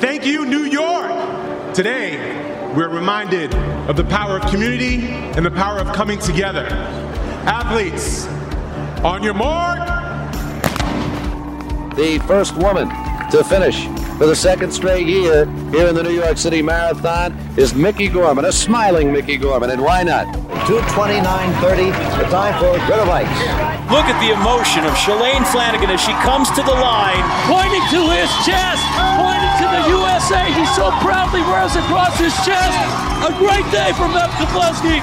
Thank you, New York! Today, we're reminded of the power of community and the power of coming together. Athletes, on your mark! The first woman to finish for the second straight year here in the New York City Marathon is Mickey Gorman, a smiling Mickey Gorman, and why not? 2:29:30, the time for Grete Waitz. Look at the emotion of Shalane Flanagan as she comes to the line, pointing to his chest, pointing to the USA. He so proudly wears across his chest. A great day for Meb Keflezighi.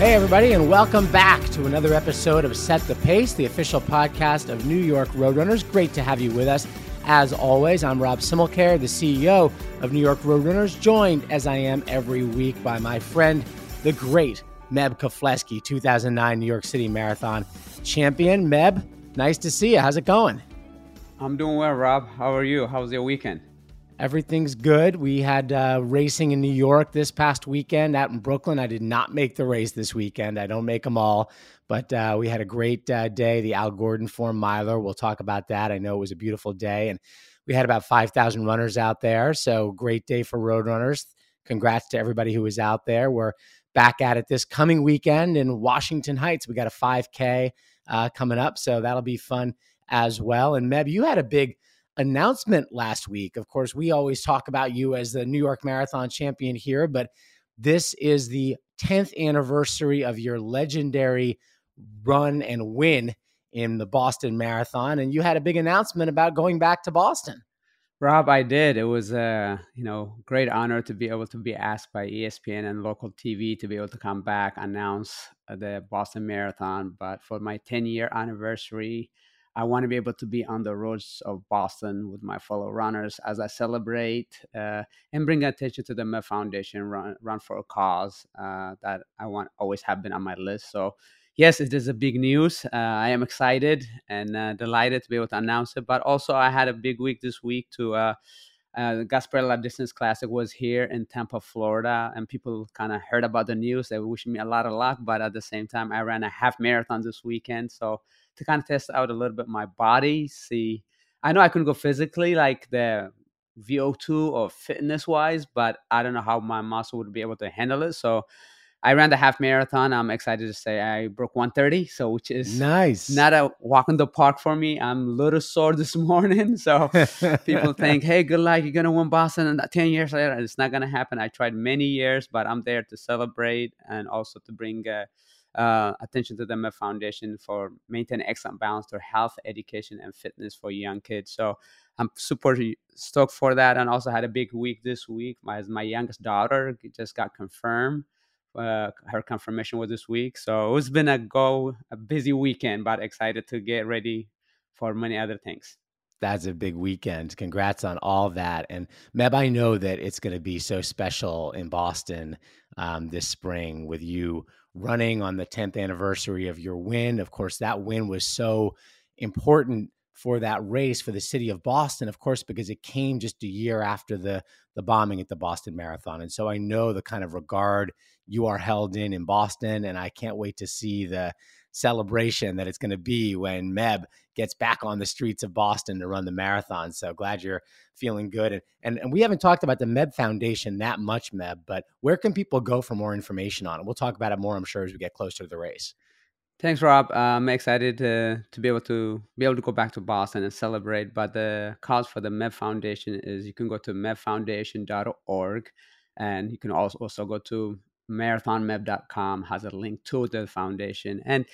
Hey everybody, and welcome back to another episode of Set the Pace, the official podcast of New York Roadrunners. Great to have you with us. As always, I'm Rob Simmelkjaer, the CEO of New York Roadrunners, joined as I am every week by my friend, the great Meb Keflezighi, 2009 New York City Marathon champion. Meb, nice to see you. How's it going? I'm doing well, Rob. How are you? How's your weekend? Everything's good. We had racing in New York this past weekend out in Brooklyn. I did not make the race this weekend. I don't make them all, but we had a great day. The Al Gordon 4-Miler. We'll talk about that. I know it was a beautiful day, and we had about 5,000 runners out there. So great day for Roadrunners. Congrats to everybody who was out there. We're back at it this coming weekend in Washington Heights. We got a 5K coming up, so that'll be fun as well. And Meb, you had a big announcement last week. Of course, we always talk about you as the New York Marathon champion here, but this is the 10th anniversary of your legendary run and win in the Boston Marathon. And you had a big announcement about going back to Boston. Rob, I did. It was a great honor to be able to be asked by ESPN and local TV to be able to come back, announce the Boston Marathon. But for my 10-year anniversary, I want to be able to be on the roads of Boston with my fellow runners as I celebrate and bring attention to the Meb Foundation, run for a cause that I want always have been on my list. So yes, it is a big news. I am excited and delighted to be able to announce it. But also I had a big week this week to the Gasparilla Distance Classic was here in Tampa, Florida, and people kind of heard about the news. They wished me a lot of luck, but at the same time, I ran a half marathon this weekend. So to kind of test out a little bit my body, see, I know I couldn't go physically like the VO2 or fitness wise, but I don't know how my muscle would be able to handle it. So I ran the half marathon. I'm excited to say I broke 1:30, so which is nice. Not a walk in the park for me. I'm a little sore this morning. So people think, hey, good luck. You're going to win Boston. And 10 years later, it's not going to happen. I tried many years, but I'm there to celebrate and also to bring attention to the Meb Foundation for maintaining excellent balance to health, education, and fitness for young kids. So I'm super stoked for that. And also had a big week this week. My youngest daughter just got confirmed. Her confirmation was this week. So it's been a busy weekend, but excited to get ready for many other things. That's a big weekend. Congrats on all that. And Meb, I know that it's going to be so special in Boston this spring with you running on the 10th anniversary of your win. Of course, that win was so important for that race for the city of Boston, of course, because it came just a year after the bombing at the Boston Marathon. And so I know the kind of regard you are held in Boston, and I can't wait to see the celebration that it's going to be when Meb gets back on the streets of Boston to run the marathon. So glad you're feeling good. And we haven't talked about the Meb Foundation that much, Meb, but where can people go for more information on it? We'll talk about it more, I'm sure, as we get closer to the race. Thanks, Rob. I'm excited to be able to go back to Boston and celebrate. But the cause for the Meb Foundation is you can go to mebfoundation.org, and you can also go to marathonmap.com, has a link to the foundation. And,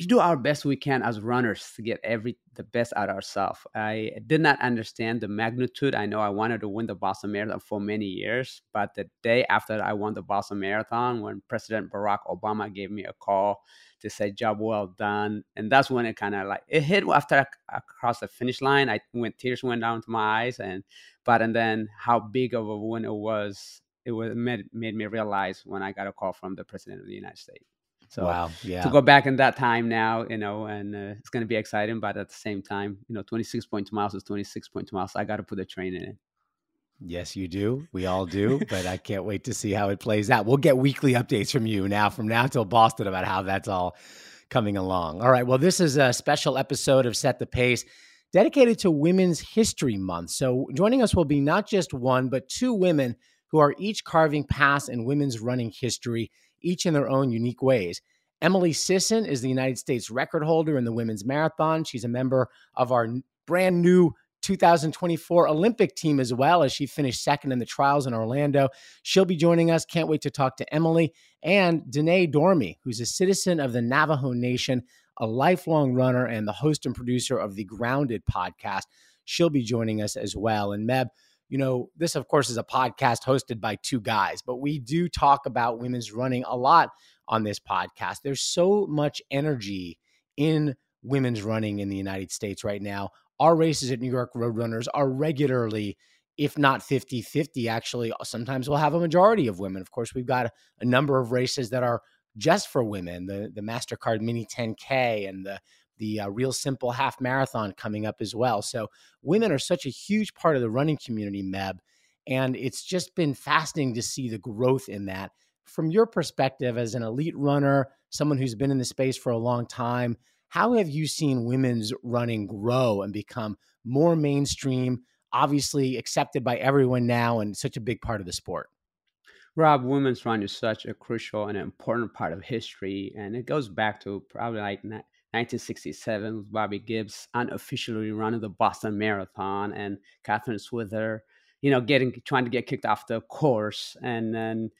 we do our best we can as runners to get the best out of ourselves. I did not understand the magnitude. I know I wanted to win the Boston Marathon for many years, but the day after I won the Boston Marathon, when President Barack Obama gave me a call to say, job well done. And that's when it kind of it hit after I crossed the finish line. Tears went down to my eyes. And then how big of a win it was. It was made me realize when I got a call from the President of the United States. So wow, yeah. To go back in that time now, and it's going to be exciting. But at the same time, 26.2 miles is 26.2 miles. I got to put the train in it. Yes, you do. We all do. But I can't wait to see how it plays out. We'll get weekly updates from you from now till Boston about how that's all coming along. All right. Well, this is a special episode of Set the Pace dedicated to Women's History Month. So joining us will be not just one, but two women who are each carving paths in women's running history, each in their own unique ways. Emily Sisson is the United States record holder in the women's marathon. She's a member of our brand new 2024 Olympic team as well, as she finished second in the trials in Orlando. She'll be joining us. Can't wait to talk to Emily. And Dinée Dorame, who's a citizen of the Navajo Nation, a lifelong runner and the host and producer of the Grounded Podcast. She'll be joining us as well. And Meb, you know, this of course is a podcast hosted by two guys, but we do talk about women's running a lot on this podcast. There's so much energy in women's running in the United States right now. Our races at New York Roadrunners are regularly, if not 50-50, actually, sometimes we'll have a majority of women. Of course, we've got a number of races that are just for women, the MasterCard Mini 10K and the Real Simple Half Marathon coming up as well. So women are such a huge part of the running community, Meb, and it's just been fascinating to see the growth in that. From your perspective as an elite runner, someone who's been in the space for a long time, how have you seen women's running grow and become more mainstream, obviously accepted by everyone now and such a big part of the sport? Rob, women's running is such a crucial and important part of history. And it goes back to probably like 1967 with Bobby Gibbs unofficially running the Boston Marathon and Catherine Switzer, you know, trying to get kicked off the course. And then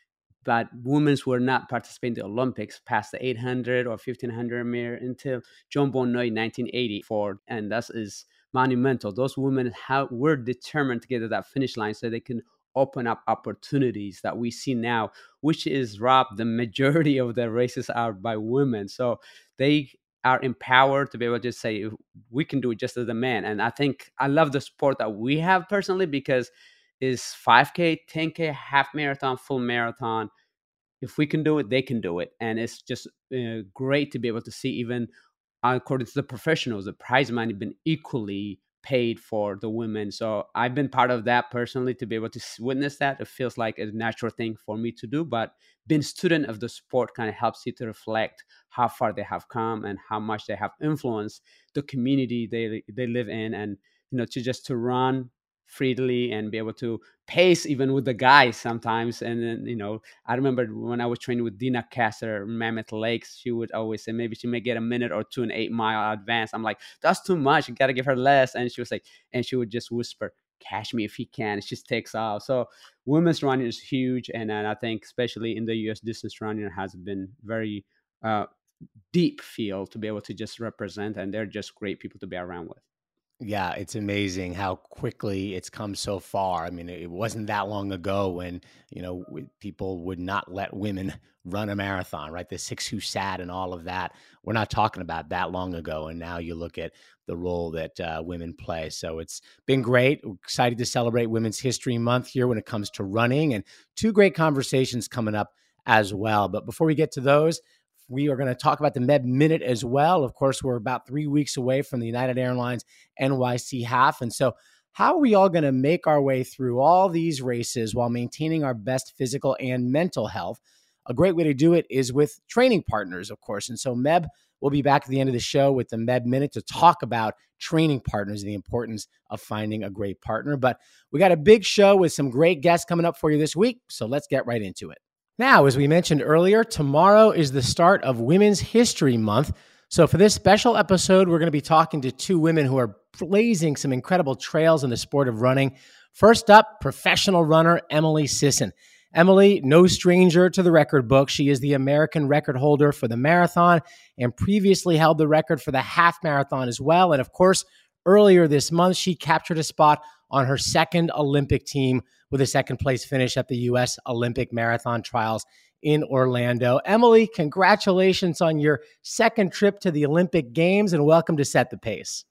but women's were not participating in the Olympics past the 800 or 1500 meter until Joan Benoit in 1984. And that is monumental. Those women were determined to get to that finish line so they can open up opportunities that we see now, which is, Rob, the majority of the races are by women. So they are empowered to be able to say, we can do it just as a man. And I think I love the sport that we have personally because is 5K, 10K, half marathon, full marathon. If we can do it, they can do it. And it's just great to be able to see even according to the professionals, the prize money been equally paid for the women. So I've been part of that personally to be able to witness that. It feels like a natural thing for me to do, but being a student of the sport kind of helps you to reflect how far they have come and how much they have influenced the community they live in. And, you know, to run freely and be able to pace even with the guys sometimes. And then, you know, I remember when I was training with Dina Kastor, Mammoth Lakes, she would always say maybe she may get a minute or two in 8 mile advance. I'm like, that's too much. You got to give her less. And she was like, and she would just whisper, catch me if he can. It just takes off. So women's running is huge. And I think especially in the U.S. distance running has been very deep field to be able to just represent. And they're just great people to be around with. Yeah, it's amazing how quickly it's come so far. I mean, it wasn't that long ago when, you know, people would not let women run a marathon, right? The six who sat and all of that. We're not talking about that long ago. And now you look at the role that women play. So it's been great. We're excited to celebrate Women's History Month here when it comes to running, and two great conversations coming up as well. But before we get to those, we are going to talk about the Meb Minute as well. Of course, we're about 3 weeks away from the United Airlines NYC Half. And so how are we all going to make our way through all these races while maintaining our best physical and mental health? A great way to do it is with training partners, of course. And so Meb will be back at the end of the show with the Meb Minute to talk about training partners and the importance of finding a great partner. But we got a big show with some great guests coming up for you this week. So let's get right into it. Now, as we mentioned earlier, tomorrow is the start of Women's History Month. So for this special episode, we're going to be talking to two women who are blazing some incredible trails in the sport of running. First up, professional runner Emily Sisson. Emily, no stranger to the record book. She is the American record holder for the marathon and previously held the record for the half marathon as well. And of course, earlier this month, she captured a spot on her second Olympic team with a second place finish at the U.S. Olympic Marathon Trials in Orlando. Emily, congratulations on your second trip to the Olympic Games and welcome to Set the Pace.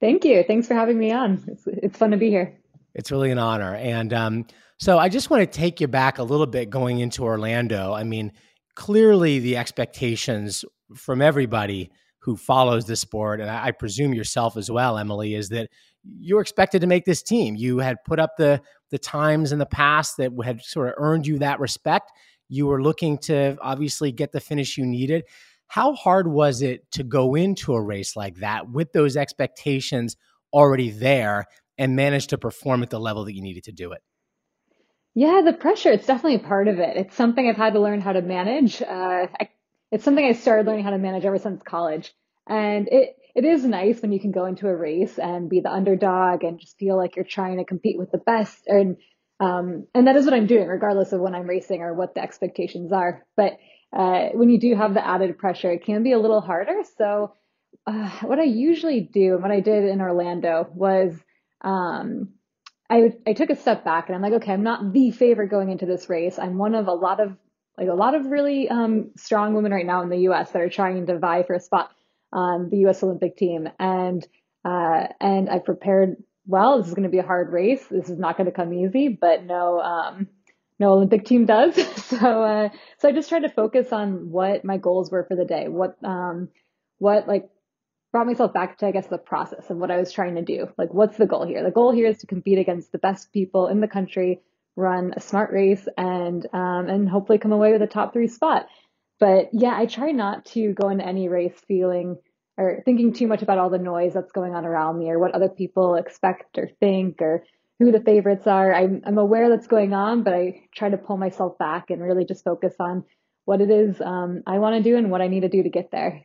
Thank you. Thanks for having me on. It's fun to be here. It's really an honor. And so I just want to take you back a little bit going into Orlando. I mean, clearly the expectations from everybody who follows the sport, and I presume yourself as well, Emily, is that you were expected to make this team. You had put up the times in the past that had sort of earned you that respect. You were looking to obviously get the finish you needed. How hard was it to go into a race like that with those expectations already there and manage to perform at the level that you needed to do it? Yeah, the pressure, it's definitely a part of it. It's something I've had to learn how to manage. It's something I started learning how to manage ever since college. And it is nice when you can go into a race and be the underdog and just feel like you're trying to compete with the best. And that is what I'm doing, regardless of when I'm racing or what the expectations are. But when you do have the added pressure, it can be a little harder. So what I usually do and what I did in Orlando was I took a step back and I'm like, okay, I'm not the favorite going into this race. I'm one of a lot of really strong women right now in the U.S. that are trying to vie for a spot on the U.S. Olympic team. And I prepared, well, this is going to be a hard race. This is not going to come easy, but no Olympic team does. So I just tried to focus on what my goals were for the day, what brought myself back to, I guess, the process of what I was trying to do. Like, what's the goal here? The goal here is to compete against the best people in the country, run a smart race, and hopefully come away with a top 3 spot. But yeah, I try not to go into any race feeling or thinking too much about all the noise that's going on around me or what other people expect or think or who the favorites are. I'm aware that's going on, but I try to pull myself back and really just focus on what it is I want to do and what I need to do to get there.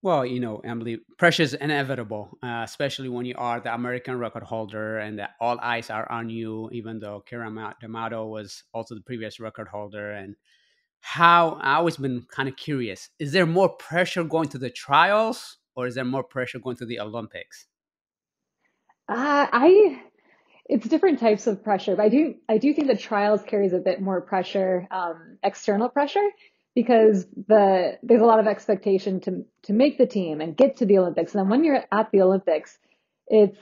Well, you know, Emily, pressure's inevitable, especially when you are the American record holder and that all eyes are on you, even though Keira D'Amato was also the previous record holder. And how I always been kind of curious, is there more pressure going to the trials or is there more pressure going to the Olympics? It's different types of pressure, but I do think the trials carries a bit more pressure, external pressure, because there's a lot of expectation to make the team and get to the Olympics. And then when you're at the Olympics, it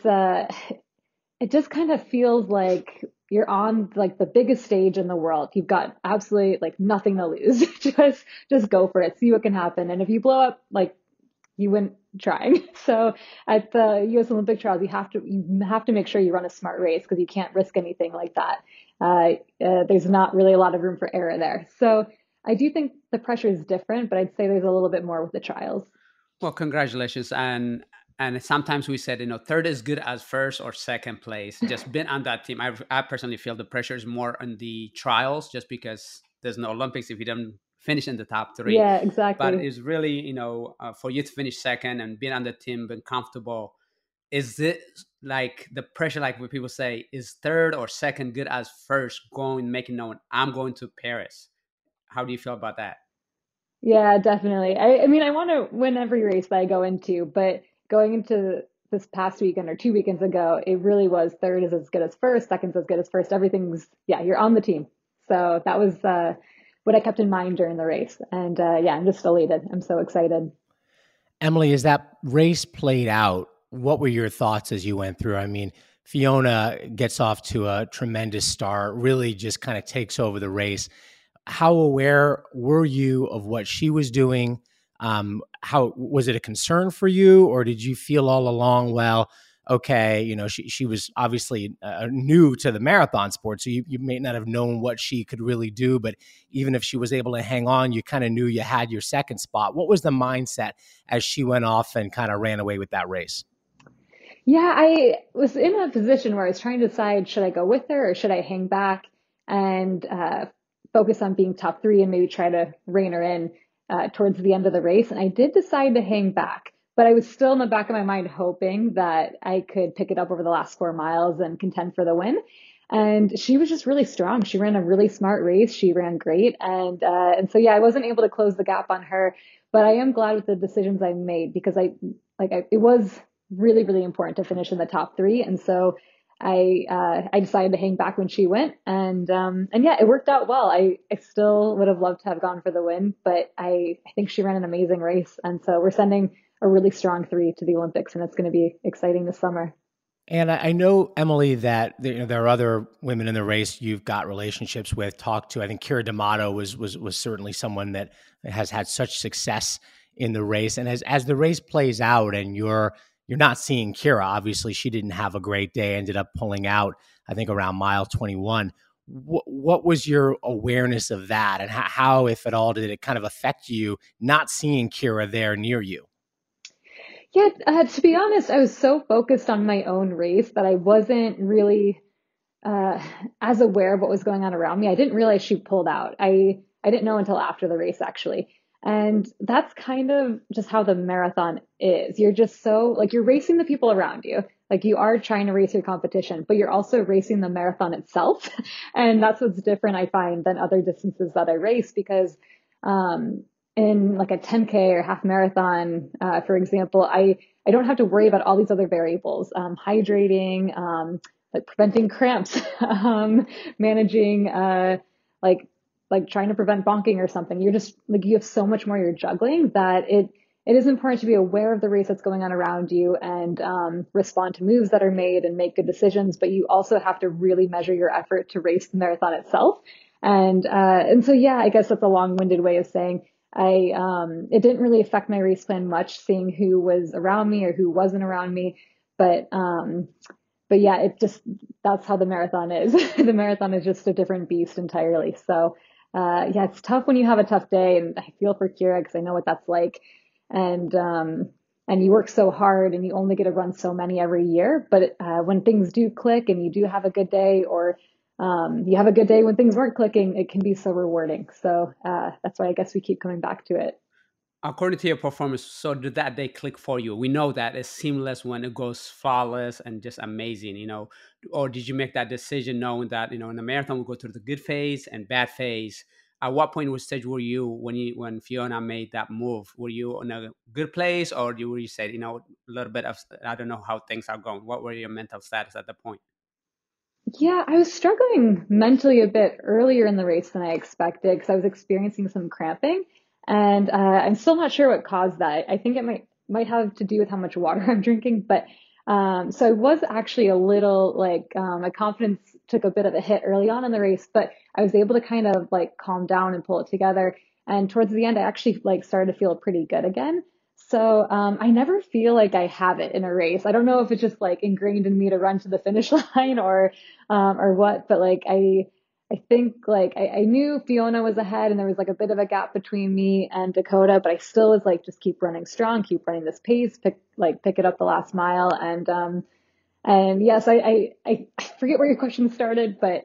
just kind of feels like you're on like the biggest stage in the world. You've got absolutely like nothing to lose. just go for it. See what can happen. And if you blow up, like you wouldn't trying. So at the U.S. Olympic trials, you have to make sure you run a smart race because you can't risk anything like that. There's not really a lot of room for error there. So I do think the pressure is different, but I'd say there's a little bit more with the trials. Well, congratulations. And sometimes we said, you know, third is good as first or second place. Just been on that team. I personally feel the pressure is more on the trials just because there's no Olympics if you don't finish in the top 3. Yeah, exactly. But it's really, you know, for you to finish second and being on the team, being comfortable. Is it like the pressure, like when people say, is third or second good as first going, making known, I'm going to Paris? How do you feel about that? Yeah, definitely. I mean, I want to win every race that I go into, but going into this past weekend or 2 weekends ago, it really was third is as good as first, second's as good as first. Everything's, yeah, you're on the team. So that was what I kept in mind during the race. And yeah, I'm just elated. I'm so excited. Emily, as that race played out, what were your thoughts as you went through? I mean, Fiona gets off to a tremendous start, really just kind of takes over the race. How aware were you of what she was doing? How was it a concern for you? Or did you feel all along, well, okay, you know, she was obviously new to the marathon sport, so you may not have known what she could really do, but even if she was able to hang on, you kind of knew you had your second spot. What was the mindset as she went off and kind of ran away with that race? Yeah, I was in a position where I was trying to decide, should I go with her or should I hang back and focus on being top 3 and maybe try to rein her in towards the end of the race. And I did decide to hang back. But I was still in the back of my mind hoping that I could pick it up over the last 4 miles and contend for the win. And she was just really strong. She ran a really smart race. She ran great. And so, yeah, I wasn't able to close the gap on her, but I am glad with the decisions I made because it was really, really important to finish in the top 3. And so I decided to hang back when she went and yeah, it worked out well. I still would have loved to have gone for the win, but I think she ran an amazing race. And so we're sending a really strong 3 to the Olympics, and that's going to be exciting this summer. And I know, Emily, that there are other women in the race you've got relationships with, talked to. I think Keira D'Amato was certainly someone that has had such success in the race. And as the race plays out and you're not seeing Keira, obviously she didn't have a great day, ended up pulling out, I think around mile 21. What was your awareness of that, and how, if at all, did it kind of affect you not seeing Keira there near you? Yeah, to be honest, I was so focused on my own race that I wasn't really as aware of what was going on around me. I didn't realize she pulled out. I didn't know until after the race, actually. And that's kind of just how the marathon is. You're just so, like, you're racing the people around you. Like, you are trying to race your competition, but you're also racing the marathon itself. And that's what's different, I find, than other distances that I race, because in like a 10K or half marathon, for example, I don't have to worry about all these other variables, hydrating, like preventing cramps, managing, like trying to prevent bonking or something. You're just like, you have so much more you're juggling that it is important to be aware of the race that's going on around you and respond to moves that are made and make good decisions. But you also have to really measure your effort to race the marathon itself. And so, yeah, I guess that's a long-winded way of saying it didn't really affect my race plan much, seeing who was around me or who wasn't around me. But yeah, that's how the marathon is. The marathon is just a different beast entirely. So yeah, it's tough when you have a tough day, and I feel for Keira because I know what that's like. And you work so hard, and you only get to run so many every year. But when things do click, and you do have a good day, or you have a good day when things weren't clicking, it can be so rewarding. So that's why I guess we keep coming back to it. According to your performance, so did that day click for you? We know that it's seamless when it goes flawless and just amazing, you know. Or did you make that decision knowing that, you know, in the marathon we go through the good phase and bad phase? At what point in which stage were you when Fiona made that move? Were you in a good place, or were you said, you know, a little bit of, I don't know how things are going? What were your mental status at the point? Yeah, I was struggling mentally a bit earlier in the race than I expected because I was experiencing some cramping. And I'm still not sure what caused that. I think it might have to do with how much water I'm drinking. But so I was actually a little like my confidence took a bit of a hit early on in the race, but I was able to kind of like calm down and pull it together. And towards the end, I actually like started to feel pretty good again. So I never feel like I have it in a race. I don't know if it's just like ingrained in me to run to the finish line or what, but like I think like I knew Fiona was ahead, and there was like a bit of a gap between me and Dakota, but I still was like, just keep running strong, keep running this pace, pick it up the last mile. And yes, I forget where your question started, but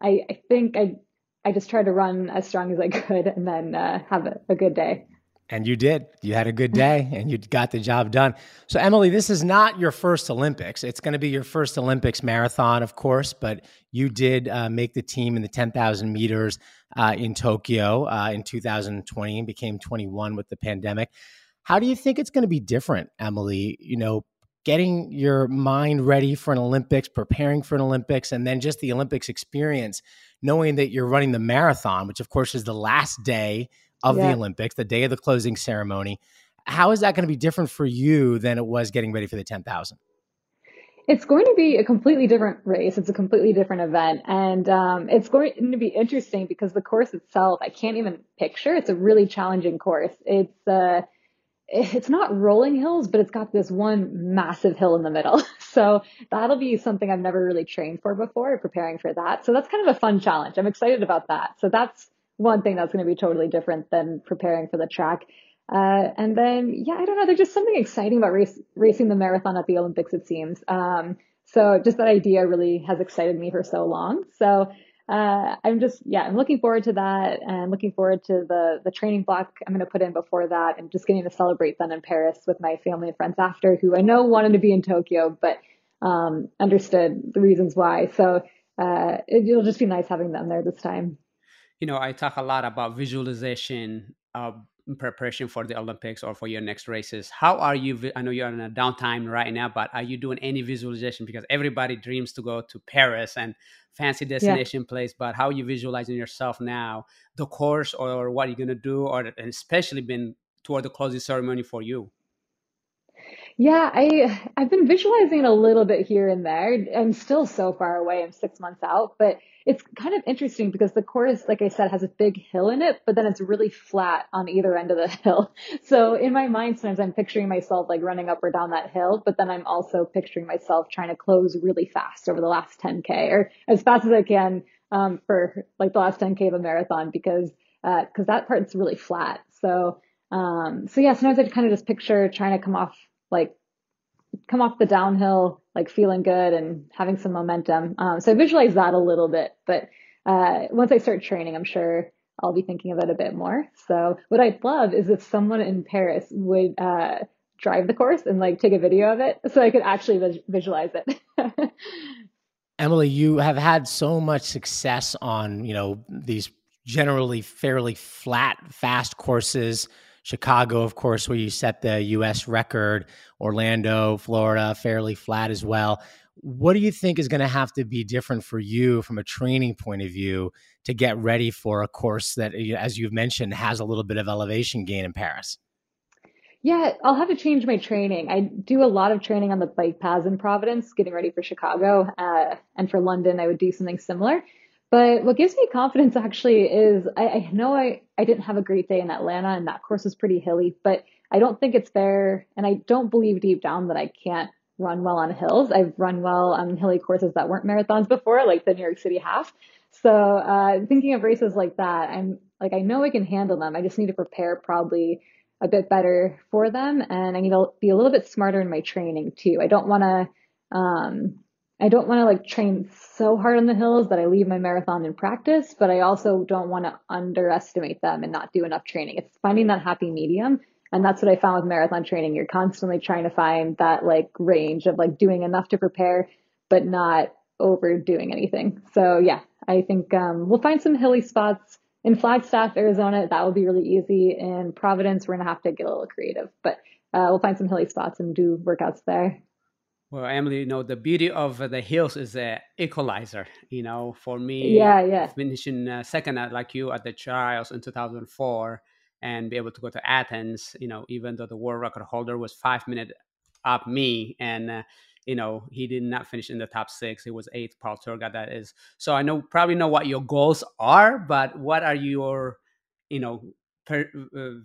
I think I just tried to run as strong as I could and then have a good day. And you did. You had a good day and you got the job done. So, Emily, this is not your first Olympics. It's going to be your first Olympics marathon, of course, but you did make the team in the 10,000 meters in Tokyo in 2020 and became 21 with the pandemic. How do you think it's going to be different, Emily, you know, getting your mind ready for an Olympics, preparing for an Olympics, and then just the Olympics experience, knowing that you're running the marathon, which, of course, is the last day of the Olympics, the day of the closing ceremony. How is that going to be different for you than it was getting ready for the 10,000? It's going to be a completely different race. It's a completely different event. And it's going to be interesting because the course itself, I can't even picture. It's a really challenging course. It's not rolling hills, but it's got this one massive hill in the middle. So that'll be something I've never really trained for before, preparing for that. So that's kind of a fun challenge. I'm excited about that. So that's one thing that's going to be totally different than preparing for the track. And then, yeah, I don't know. There's just something exciting about racing the marathon at the Olympics, it seems. So just that idea really has excited me for so long. So I'm looking forward to that and looking forward to the training block I'm going to put in before that and just getting to celebrate then in Paris with my family and friends after, who I know wanted to be in Tokyo, but understood the reasons why. So it'll just be nice having them there this time. You know, I talk a lot about visualization in preparation for the Olympics or for your next races. How are you? I know you're in a downtime right now, but are you doing any visualization? Because everybody dreams to go to Paris and fancy destination place, but how are you visualizing yourself now, the course or what you're going to do, or especially been toward the closing ceremony for you? Yeah, I've been visualizing a little bit here and there. I'm still so far away. I'm 6 months out, but it's kind of interesting because the course, like I said, has a big hill in it, but then it's really flat on either end of the hill. So in my mind, sometimes I'm picturing myself like running up or down that hill, but then I'm also picturing myself trying to close really fast over the last 10K or as fast as I can for like the last 10K of a marathon because that part's really flat. So yeah, sometimes I kind of just picture trying to come off the downhill, like feeling good and having some momentum. So I visualize that a little bit, but once I start training, I'm sure I'll be thinking of it a bit more. So what I'd love is if someone in Paris would drive the course and like take a video of it so I could actually visualize it. Emily, you have had so much success on, you know, these generally fairly flat, fast courses. Chicago, of course, where you set the U.S. record, Orlando, Florida, fairly flat as well. What do you think is going to have to be different for you from a training point of view to get ready for a course that, as you've mentioned, has a little bit of elevation gain in Paris? Yeah, I'll have to change my training. I do a lot of training on the bike paths in Providence, getting ready for Chicago, and for London, I would do something similar. But what gives me confidence actually is I know I didn't have a great day in Atlanta and that course was pretty hilly, but I don't think it's fair. And I don't believe deep down that I can't run well on hills. I've run well on hilly courses that weren't marathons before, like the New York City half. So thinking of races like that, I'm like, I know I can handle them. I just need to prepare probably a bit better for them. And I need to be a little bit smarter in my training too. I don't want to like train so hard on the hills that I leave my marathon in practice, but I also don't want to underestimate them and not do enough training. It's finding that happy medium. And that's what I found with marathon training. You're constantly trying to find that like range of like doing enough to prepare, but not overdoing anything. So yeah, I think we'll find some hilly spots in Flagstaff, Arizona. That will be really easy. In Providence, we're going to have to get a little creative, but we'll find some hilly spots and do workouts there. Well, Emily, you know, the beauty of the hills is an equalizer, you know, for me. Yeah. Finishing second like you at the trials in 2004 and be able to go to Athens, you know, even though the world record holder was 5 minutes up me and, you know, he did not finish in the top six. He was eighth, Paul Turga, that is. So I probably know what your goals are, but what are your, you know,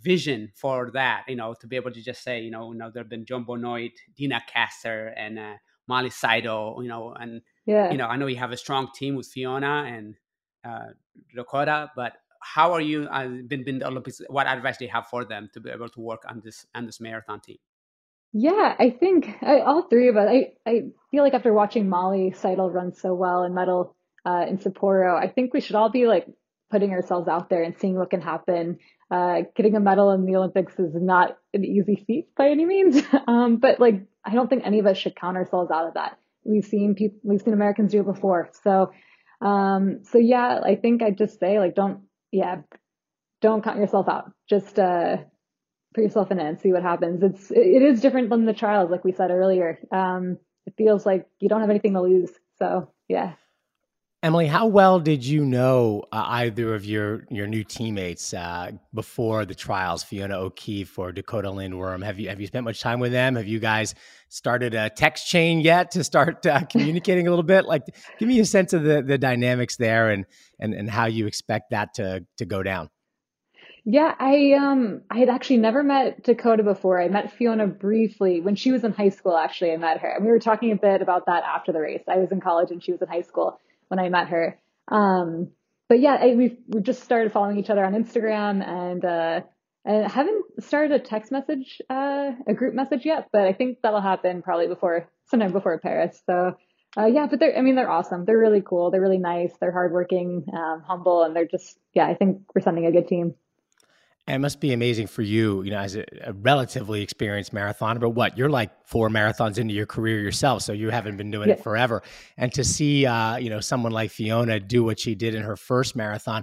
vision for that, you know, to be able to just say, you know there have been Joan Benoit, Dina Kastor, and Molly Seidel, you know, and, yeah. You know, I know you have a strong team with Fiona and Dakota, but how are you, been the Olympics, what advice do you have for them to be able to work on this marathon team? Yeah, I think all three of us, I feel like after watching Molly Seidel run so well and medal in Sapporo, I think we should all be like putting ourselves out there and seeing what can happen. Getting a medal in the Olympics is not an easy feat by any means. But like, I don't think any of us should count ourselves out of that. We've seen Americans do it before. So yeah, I think I'd just say like, don't count yourself out. Just, put yourself in it and see what happens. It is different than the trials. Like we said earlier, it feels like you don't have anything to lose. So yeah. Emily, how well did you know either of your new teammates before the trials, Fiona O'Keefe or Dakota Lindworm? Have you spent much time with them? Have you guys started a text chain yet to start communicating a little bit? Like, give me a sense of the dynamics there and how you expect that to go down. Yeah, I had actually never met Dakota before. I met Fiona briefly when she was in high school. Actually, I met her, and we were talking a bit about that after the race. I was in college and she was in high school when I met her. But yeah, we just started following each other on Instagram and haven't started a text message, a group message yet, but I think that'll happen probably sometime before Paris. So, yeah, but they're awesome. They're really cool. They're really nice. They're hardworking, humble, and they're just, yeah, I think we're sending a good team. And it must be amazing for you, you know, as a relatively experienced marathoner, but you're like 4 marathons into your career yourself. So you haven't been doing it forever. And to see, you know, someone like Fiona do what she did in her first marathon,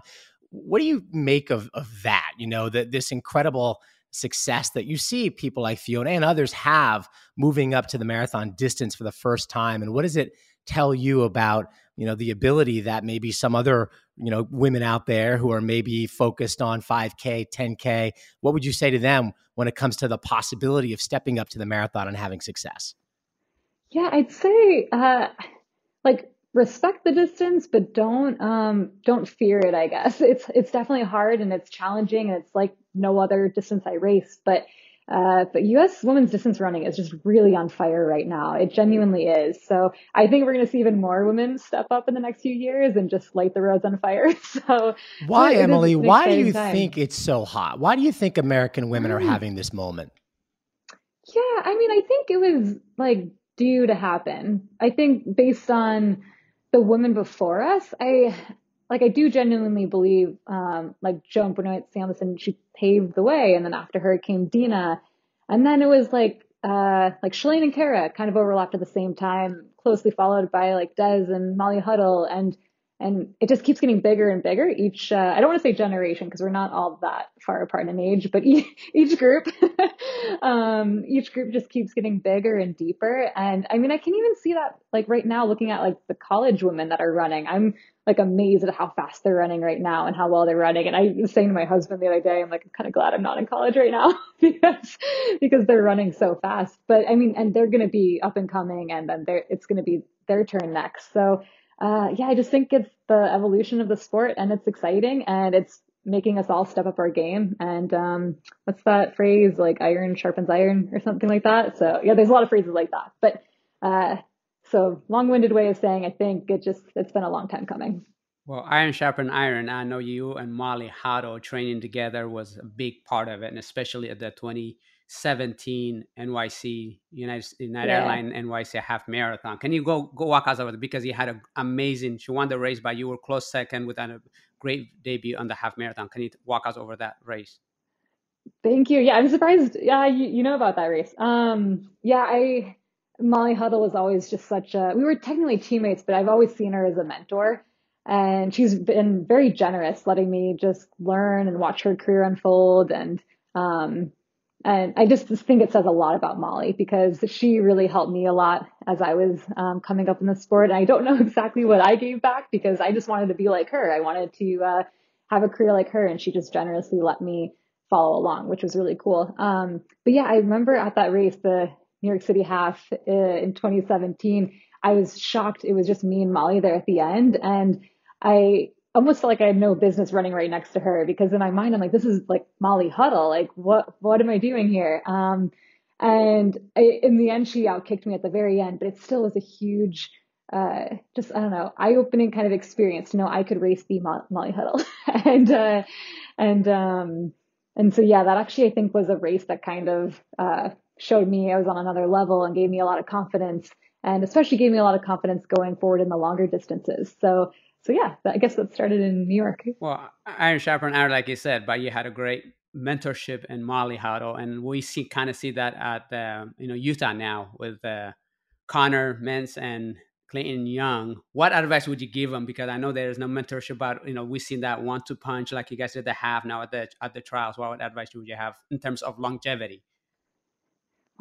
what do you make of that? You know, that this incredible success that you see people like Fiona and others have moving up to the marathon distance for the first time. And what does it tell you about, you know, the ability that maybe some other, you know, women out there who are maybe focused on 5K, 10K, what would you say to them when it comes to the possibility of stepping up to the marathon and having success? Yeah, I'd say, like respect the distance, but don't fear it, I guess. It's definitely hard and it's challenging and it's like no other distance I race, but But U.S. women's distance running is just really on fire right now. It genuinely is. So I think we're going to see even more women step up in the next few years and just light the roads on fire. So why, Emily, why do you think it's so hot? Why do you think American women are having this moment? Yeah, I mean, I think it was like due to happen. I think based on the women before us, I do genuinely believe, like Joan Benoit Samuelson, she paved the way. And then after her came Dina. And then it was like Shalane and Keira kind of overlapped at the same time, closely followed by like Des and Molly Huddle. And it just keeps getting bigger and bigger each, I don't want to say generation because we're not all that far apart in age, but each group, each group just keeps getting bigger and deeper. And I mean, I can even see that like right now, looking at like the college women that are running, I'm like amazed at how fast they're running right now and how well they're running. And I was saying to my husband the other day, I'm like, I'm kind of glad I'm not in college right now because they're running so fast, but I mean, and they're going to be up and coming and then it's going to be their turn next. So yeah, I just think it's the evolution of the sport and it's exciting and it's making us all step up our game. And what's that phrase? Like iron sharpens iron or something like that. So yeah, there's a lot of phrases like that. But so long-winded way of saying, I think it's been a long time coming. Well, iron sharpens iron. I know you and Molly Huddle training together was a big part of it. And especially at the 2017 NYC United Airlines NYC half marathon. Can you go walk us over? Because you had an amazing. She won the race, but you were close second with a great debut on the half marathon. Can you walk us over that race? Thank you. Yeah, I'm surprised. Yeah, you know about that race. Molly Huddle was always just we were technically teammates, but I've always seen her as a mentor. And she's been very generous, letting me just learn and watch her career unfold. And I just think it says a lot about Molly because she really helped me a lot as I was coming up in the sport. And I don't know exactly what I gave back because I just wanted to be like her. I wanted to have a career like her. And she just generously let me follow along, which was really cool. But yeah, I remember at that race, the New York City half in 2017, I was shocked. It was just me and Molly there at the end. And I almost felt like I had no business running right next to her because in my mind, I'm like, this is like Molly Huddle. Like what am I doing here? In the end, she outkicked me at the very end, but it still was a huge, I don't know, eye-opening kind of experience to know I could race the Molly Huddle. And so, that actually, I think was a race that kind of, showed me I was on another level and gave me a lot of confidence and especially gave me a lot of confidence going forward in the longer distances. So yeah, I guess that started in New York. Well, iron sharpens iron, like you said, but you had a great mentorship in Molly Huddle, and we see that at Utah now with Connor Mintz and Clayton Young. What advice would you give them? Because I know there is no mentorship, but we seen that 1-2 punch like you guys did the half now at the trials. What advice would you have in terms of longevity?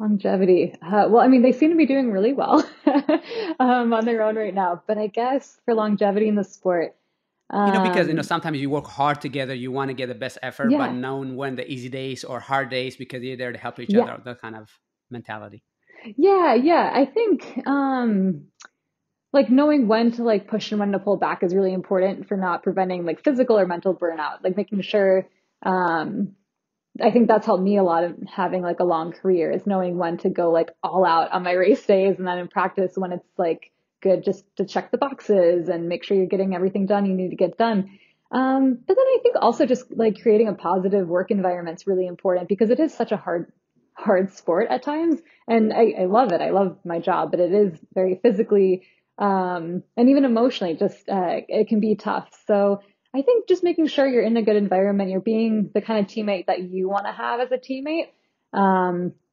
Longevity. Well, I mean, they seem to be doing really well on their own right now. But I guess for longevity in the sport, because sometimes you work hard together, you want to get the best effort, but knowing when the easy days or hard days because you're there to help each other. That kind of mentality. Yeah. I think knowing when to push and when to pull back is really important for not preventing physical or mental burnout. Making sure. I think that's helped me a lot of having a long career is knowing when to go all out on my race days and then in practice when it's good just to check the boxes and make sure you're getting everything done you need to get done. But then I think also just creating a positive work environment is really important because it is such a hard sport at times. And I love it. I love my job, but it is very physically and even emotionally just it can be tough. So I think just making sure you're in a good environment, you're being the kind of teammate that you want to have as a teammate.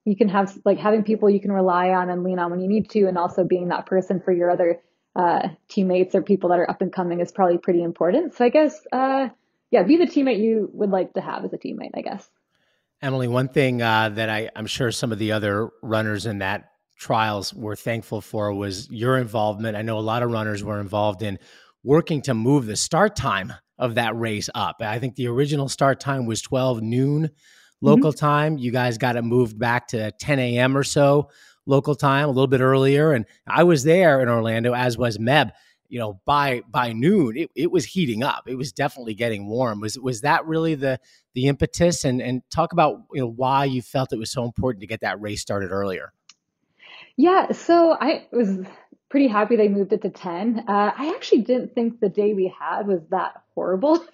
You can have having people you can rely on and lean on when you need to, and also being that person for your other teammates or people that are up and coming is probably pretty important. So I guess, be the teammate you would like to have as a teammate, I guess. Emily, one thing that I'm sure some of the other runners in that trials were thankful for was your involvement. I know a lot of runners were involved in working to move the start time of that race up. I think the original start time was 12 noon local time. You guys got it moved back to 10 a.m. or so local time, a little bit earlier. And I was there in Orlando, as was Meb. you know, by noon, it was heating up. It was definitely getting warm. Was that really the impetus? And talk about, you know, why you felt it was so important to get that race started earlier. Yeah, so I was pretty happy they moved it to 10. I actually didn't think the day we had was that horrible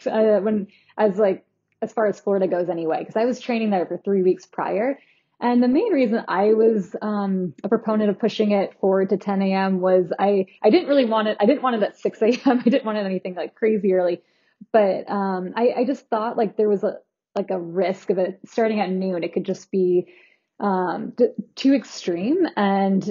as far as Florida goes anyway, because I was training there for 3 weeks prior. And the main reason I was a proponent of pushing it forward to 10 a.m. was I didn't really want it. I didn't want it at 6 a.m. I didn't want it anything like crazy early. But I just thought like there was a risk of it starting at noon. It could just be too extreme. And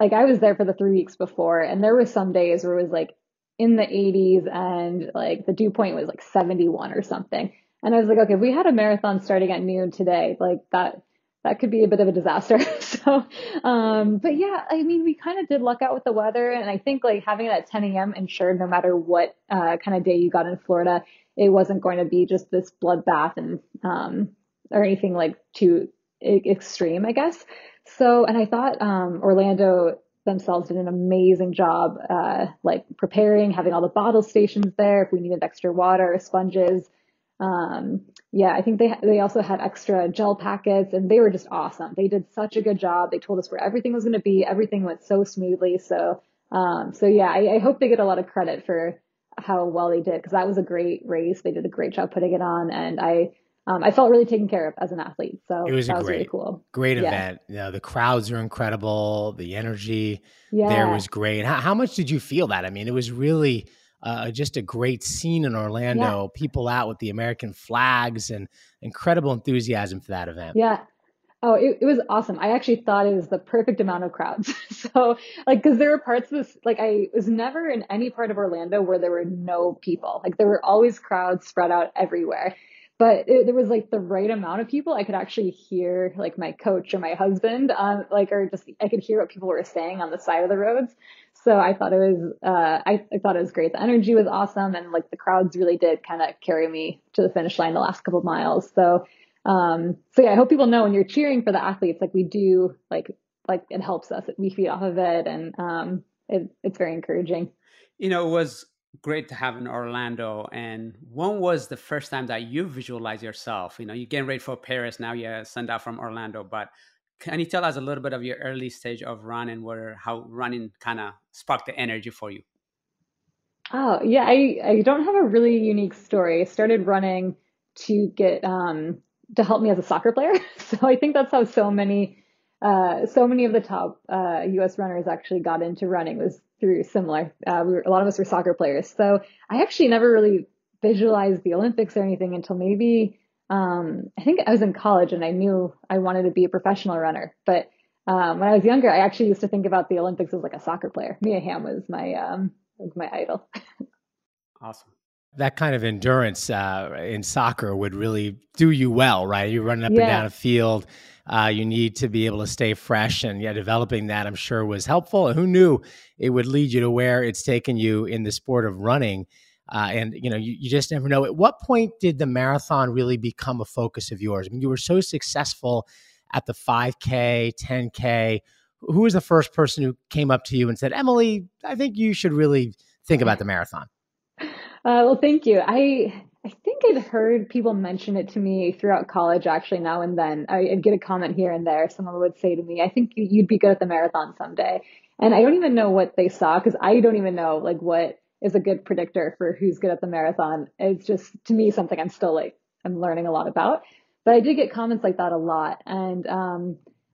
like I was there for the 3 weeks before, and there were some days where it was like in the 80s and like the dew point was like 71 or something. And I was like, okay, if we had a marathon starting at noon today, like that could be a bit of a disaster. So, but yeah, I mean, we kind of did luck out with the weather. And I think like having that 10 a.m. ensured no matter what kind of day you got in Florida, it wasn't going to be just this bloodbath and or anything like too extreme, I guess. So, and I thought Orlando themselves did an amazing job like preparing, having all the bottle stations there if we needed extra water, sponges. Yeah, I think they also had extra gel packets, and they were just awesome. They did such a good job. They told us where everything was going to be. Everything went so smoothly. So, yeah, I hope they get a lot of credit for how well they did, because that was a great race. They did a great job putting it on, and I felt really taken care of as an athlete. So it was really cool. Great event. Yeah. You know, the crowds are incredible. The energy there was great. How much did you feel that? I mean, it was really just a great scene in Orlando, people out with the American flags and incredible enthusiasm for that event. Yeah. Oh, it was awesome. I actually thought it was the perfect amount of crowds. So like, cause there were parts of this, like I was never in any part of Orlando where there were no people. Like there were always crowds spread out everywhere, but there was like the right amount of people. I could actually hear like my coach or my husband, I could hear what people were saying on the side of the roads. So I thought it was, I thought it was great. The energy was awesome. And like the crowds really did kind of carry me to the finish line the last couple of miles. So, yeah, I hope people know when you're cheering for the athletes, like we do, like it helps us, we feed off of it. And, it's very encouraging. You know, it was great to have in Orlando. And when was the first time that you visualized yourself? You know, you're getting ready for Paris. Now you're sent out from Orlando, but can you tell us a little bit of your early stage of running, how running kind of sparked the energy for you? Oh, yeah. I don't have a really unique story. I started running to get to help me as a soccer player. So I think that's how so many of the top U.S. runners actually got into running was through similar. A lot of us were soccer players. So I actually never really visualized the Olympics or anything until maybe I think I was in college and I knew I wanted to be a professional runner. But when I was younger, I actually used to think about the Olympics as like a soccer player. Mia Hamm was my idol. Awesome. That kind of endurance in soccer would really do you well, right? You're running up and down a field. You need to be able to stay fresh. And yeah, developing that, I'm sure, was helpful. And who knew it would lead you to where it's taken you in the sport of running? And you know, you just never know. At what point did the marathon really become a focus of yours? I mean, you were so successful at the 5K, 10K. Who was the first person who came up to you and said, "Emily, I think you should really think about the marathon"? Well, thank you. I think I'd heard people mention it to me throughout college, actually, now and then. I'd get a comment here and there. Someone would say to me, "I think you'd be good at the marathon someday." And I don't even know what they saw, because I don't even know like what is a good predictor for who's good at the marathon. It's just, to me, something I'm still like, I'm learning a lot about. But I did get comments like that a lot. And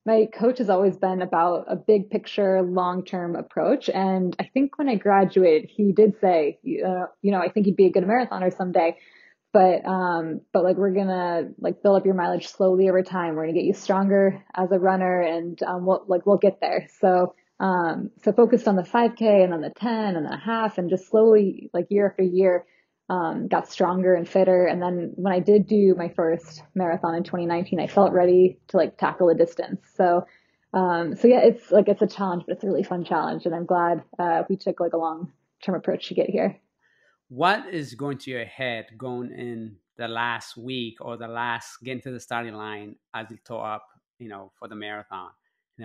my coach has always been about a big picture, long-term approach. And I think when I graduated, he did say, I think you'd be a good marathoner someday. But like, we're going to like build up your mileage slowly over time. We're going to get you stronger as a runner, and we'll get there. So focused on the 5K and on the 10 and a half, and just slowly, like year after year, got stronger and fitter. And then when I did do my first marathon in 2019, I felt ready to like tackle a distance. So yeah, it's like, it's a challenge, but it's a really fun challenge. And I'm glad, we took like a long-term approach to get here. What is going to your head going in the last week or the last getting to the starting line as you tore up, you know, for the marathon, you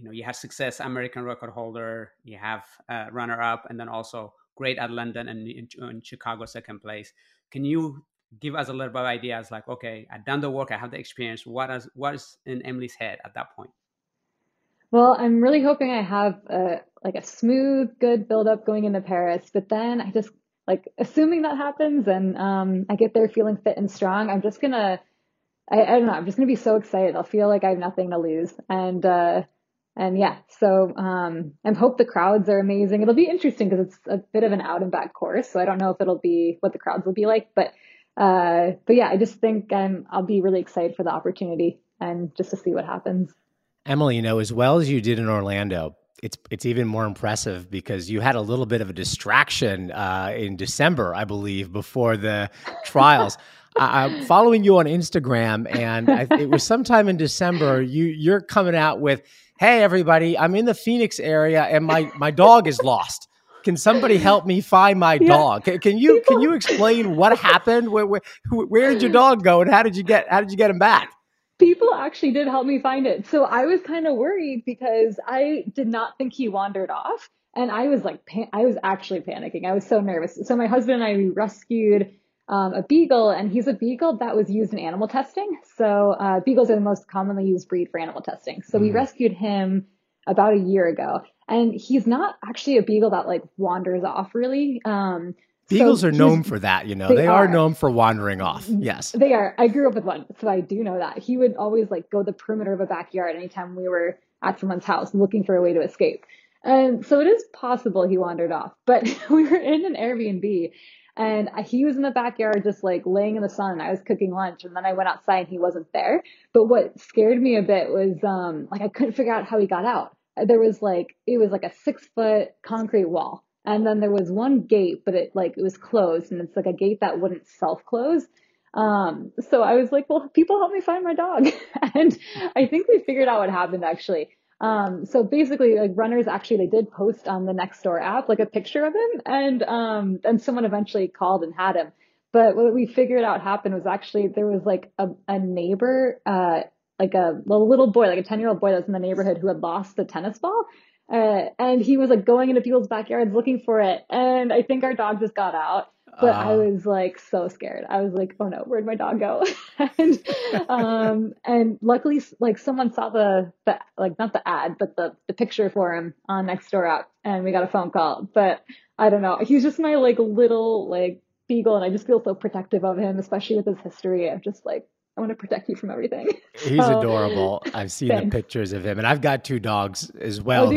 know, you have success, American record holder, you have runner up, and then also great at London and in Chicago, second place. Can you give us a little bit of ideas like, okay, I've done the work, I have the experience. What is in Emily's head at that point? Well, I'm really hoping I have a smooth, good build-up going into Paris. But then I just, assuming that happens and I get there feeling fit and strong, I'm just going to, I don't know, I'm just going to be so excited. I'll feel like I have nothing to lose. So I hope the crowds are amazing. It'll be interesting because it's a bit of an out and back course. So I don't know if it'll be what the crowds will be like. But yeah, I just think I'll be really excited for the opportunity and just to see what happens. Emily, as well as you did in Orlando, it's even more impressive because you had a little bit of a distraction in December, I believe, before the trials. I'm following you on Instagram, and it was sometime in December. You're coming out with, "Hey, everybody, I'm in the Phoenix area, and my dog is lost. Can somebody help me find my dog?" Can you explain what happened? Where did your dog go, and how did you get him back? People actually did help me find it. So I was kind of worried because I did not think he wandered off. And I was actually panicking. I was so nervous. So my husband and I, we rescued a beagle, and he's a beagle that was used in animal testing. So beagles are the most commonly used breed for animal testing. So we rescued him about a year ago, and he's not actually a beagle that wanders off really. Beagles are known for that, They are known for wandering off. Yes. They are. I grew up with one, so I do know that. He would always go the perimeter of a backyard anytime we were at someone's house looking for a way to escape. And so it is possible he wandered off, but we were in an Airbnb and he was in the backyard just laying in the sun, and I was cooking lunch, and then I went outside and he wasn't there. But what scared me a bit was I couldn't figure out how he got out. There was it was a 6-foot concrete wall. And then there was one gate, but it was closed, and it's a gate that wouldn't self-close. So I was well, people help me find my dog. And I think we figured out what happened actually. So basically runners actually, they did post on the Nextdoor app, a picture of him, and someone eventually called and had him. But what we figured out happened was actually there was a neighbor, a little boy, a 10-year-old boy that was in the neighborhood who had lost a tennis ball. And he was going into people's backyards looking for it. And I think our dog just got out, but I was so scared. I was oh no, where'd my dog go? And luckily someone saw the not the ad, but the picture for him on Nextdoor app, and we got a phone call. But I don't know. He's just my little beagle, and I just feel so protective of him, especially with his history of just I want to protect you from everything. He's adorable. I've seen the pictures of him, and I've got two dogs as well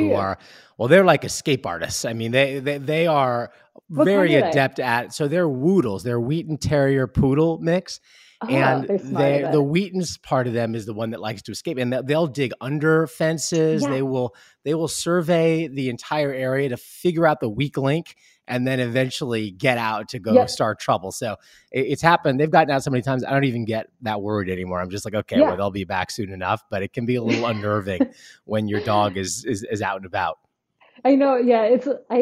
they're like escape artists. I mean, they are very adept at, so they're Woodles. They're Wheaten Terrier Poodle mix. Oh, and the Wheaten's part of them is the one that likes to escape, and they'll dig under fences. Yeah. They will survey the entire area to figure out the weak link, and then eventually get out to go start trouble. So it's happened. They've gotten out so many times. I don't even get that worried anymore. I'm just well, they'll be back soon enough. But it can be a little unnerving when your dog is out and about. I know. Yeah.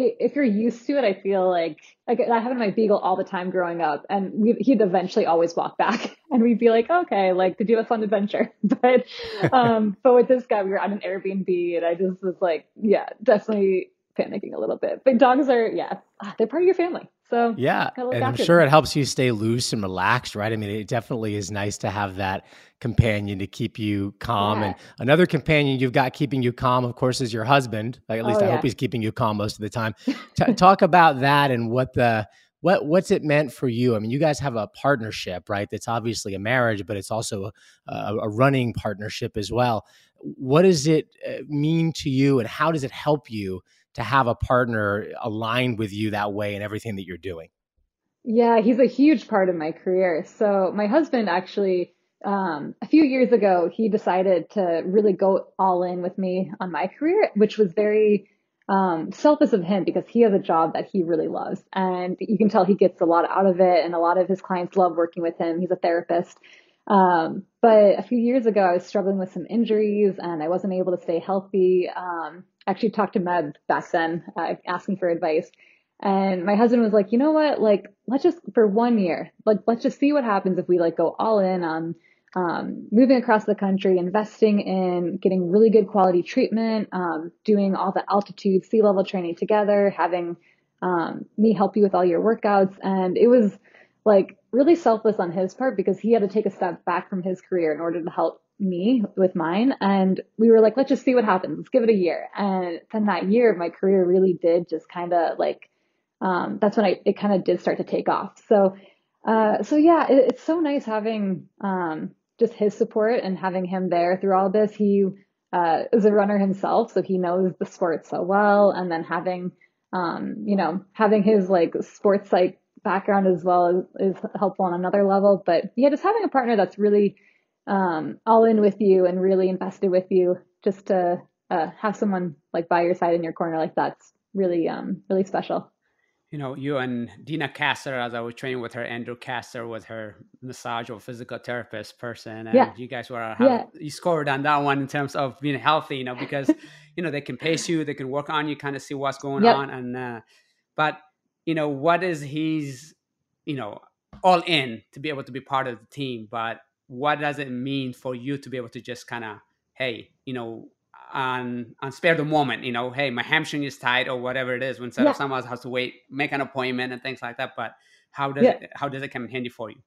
If you're used to it, I feel I had my beagle all the time growing up, and he'd eventually always walk back, and we'd be okay, did you have a fun adventure? But, but with this guy, we were on an Airbnb, and I just was definitely panicking a little bit. But dogs are, they're part of your family. So yeah, and I'm sure it helps you stay loose and relaxed, right? I mean, it definitely is nice to have that companion to keep you calm. Yeah. And another companion you've got keeping you calm, of course, is your husband. I hope he's keeping you calm most of the time. Talk about that and what's it meant for you? I mean, you guys have a partnership, right? That's obviously a marriage, but it's also a running partnership as well. What does it mean to you, and how does it help you to have a partner aligned with you that way in everything that you're doing? Yeah, he's a huge part of my career. So my husband actually, a few years ago, he decided to really go all in with me on my career, which was very selfless of him because he has a job that he really loves. And you can tell he gets a lot out of it, and a lot of his clients love working with him. He's a therapist. But a few years ago, I was struggling with some injuries, and I wasn't able to stay healthy. Actually talked to Meb back then, asking for advice. And my husband was like, you know what? Let's just, for 1 year, let's just see what happens if we go all in on moving across the country, investing in getting really good quality treatment, doing all the altitude, sea level training together, having me help you with all your workouts. And it was like really selfless on his part because he had to take a step back from his career in order to help me with mine. And we were like, let's just see what happens. Let's give it a year. And then that year, my career really did just kind of like, that's when it kind of did start to take off. So yeah, it's so nice having, just his support and having him there through all this. He, is a runner himself, so he knows the sport so well. And then having, having his like sports psych background as well is helpful on another level. But yeah, just having a partner that's really, all in with you and really invested with you, just to have someone like by your side in your corner like that's really really special. You know, you and Dina Kastor, as I was training with her, Andrew Kastor was her massage or physical therapist person, and yeah. You guys were you scored on that one in terms of being healthy, you know, because you know they can pace you, they can work on you, kind of see what's going on, and but you know what is he's all in to be able to be part of the team, but what does it mean for you to be able to just kind of, hey, on spare the moment, hey, my hamstring is tight or whatever it is, instead of someone else has to wait, make an appointment and things like that. But how does it come in handy for you?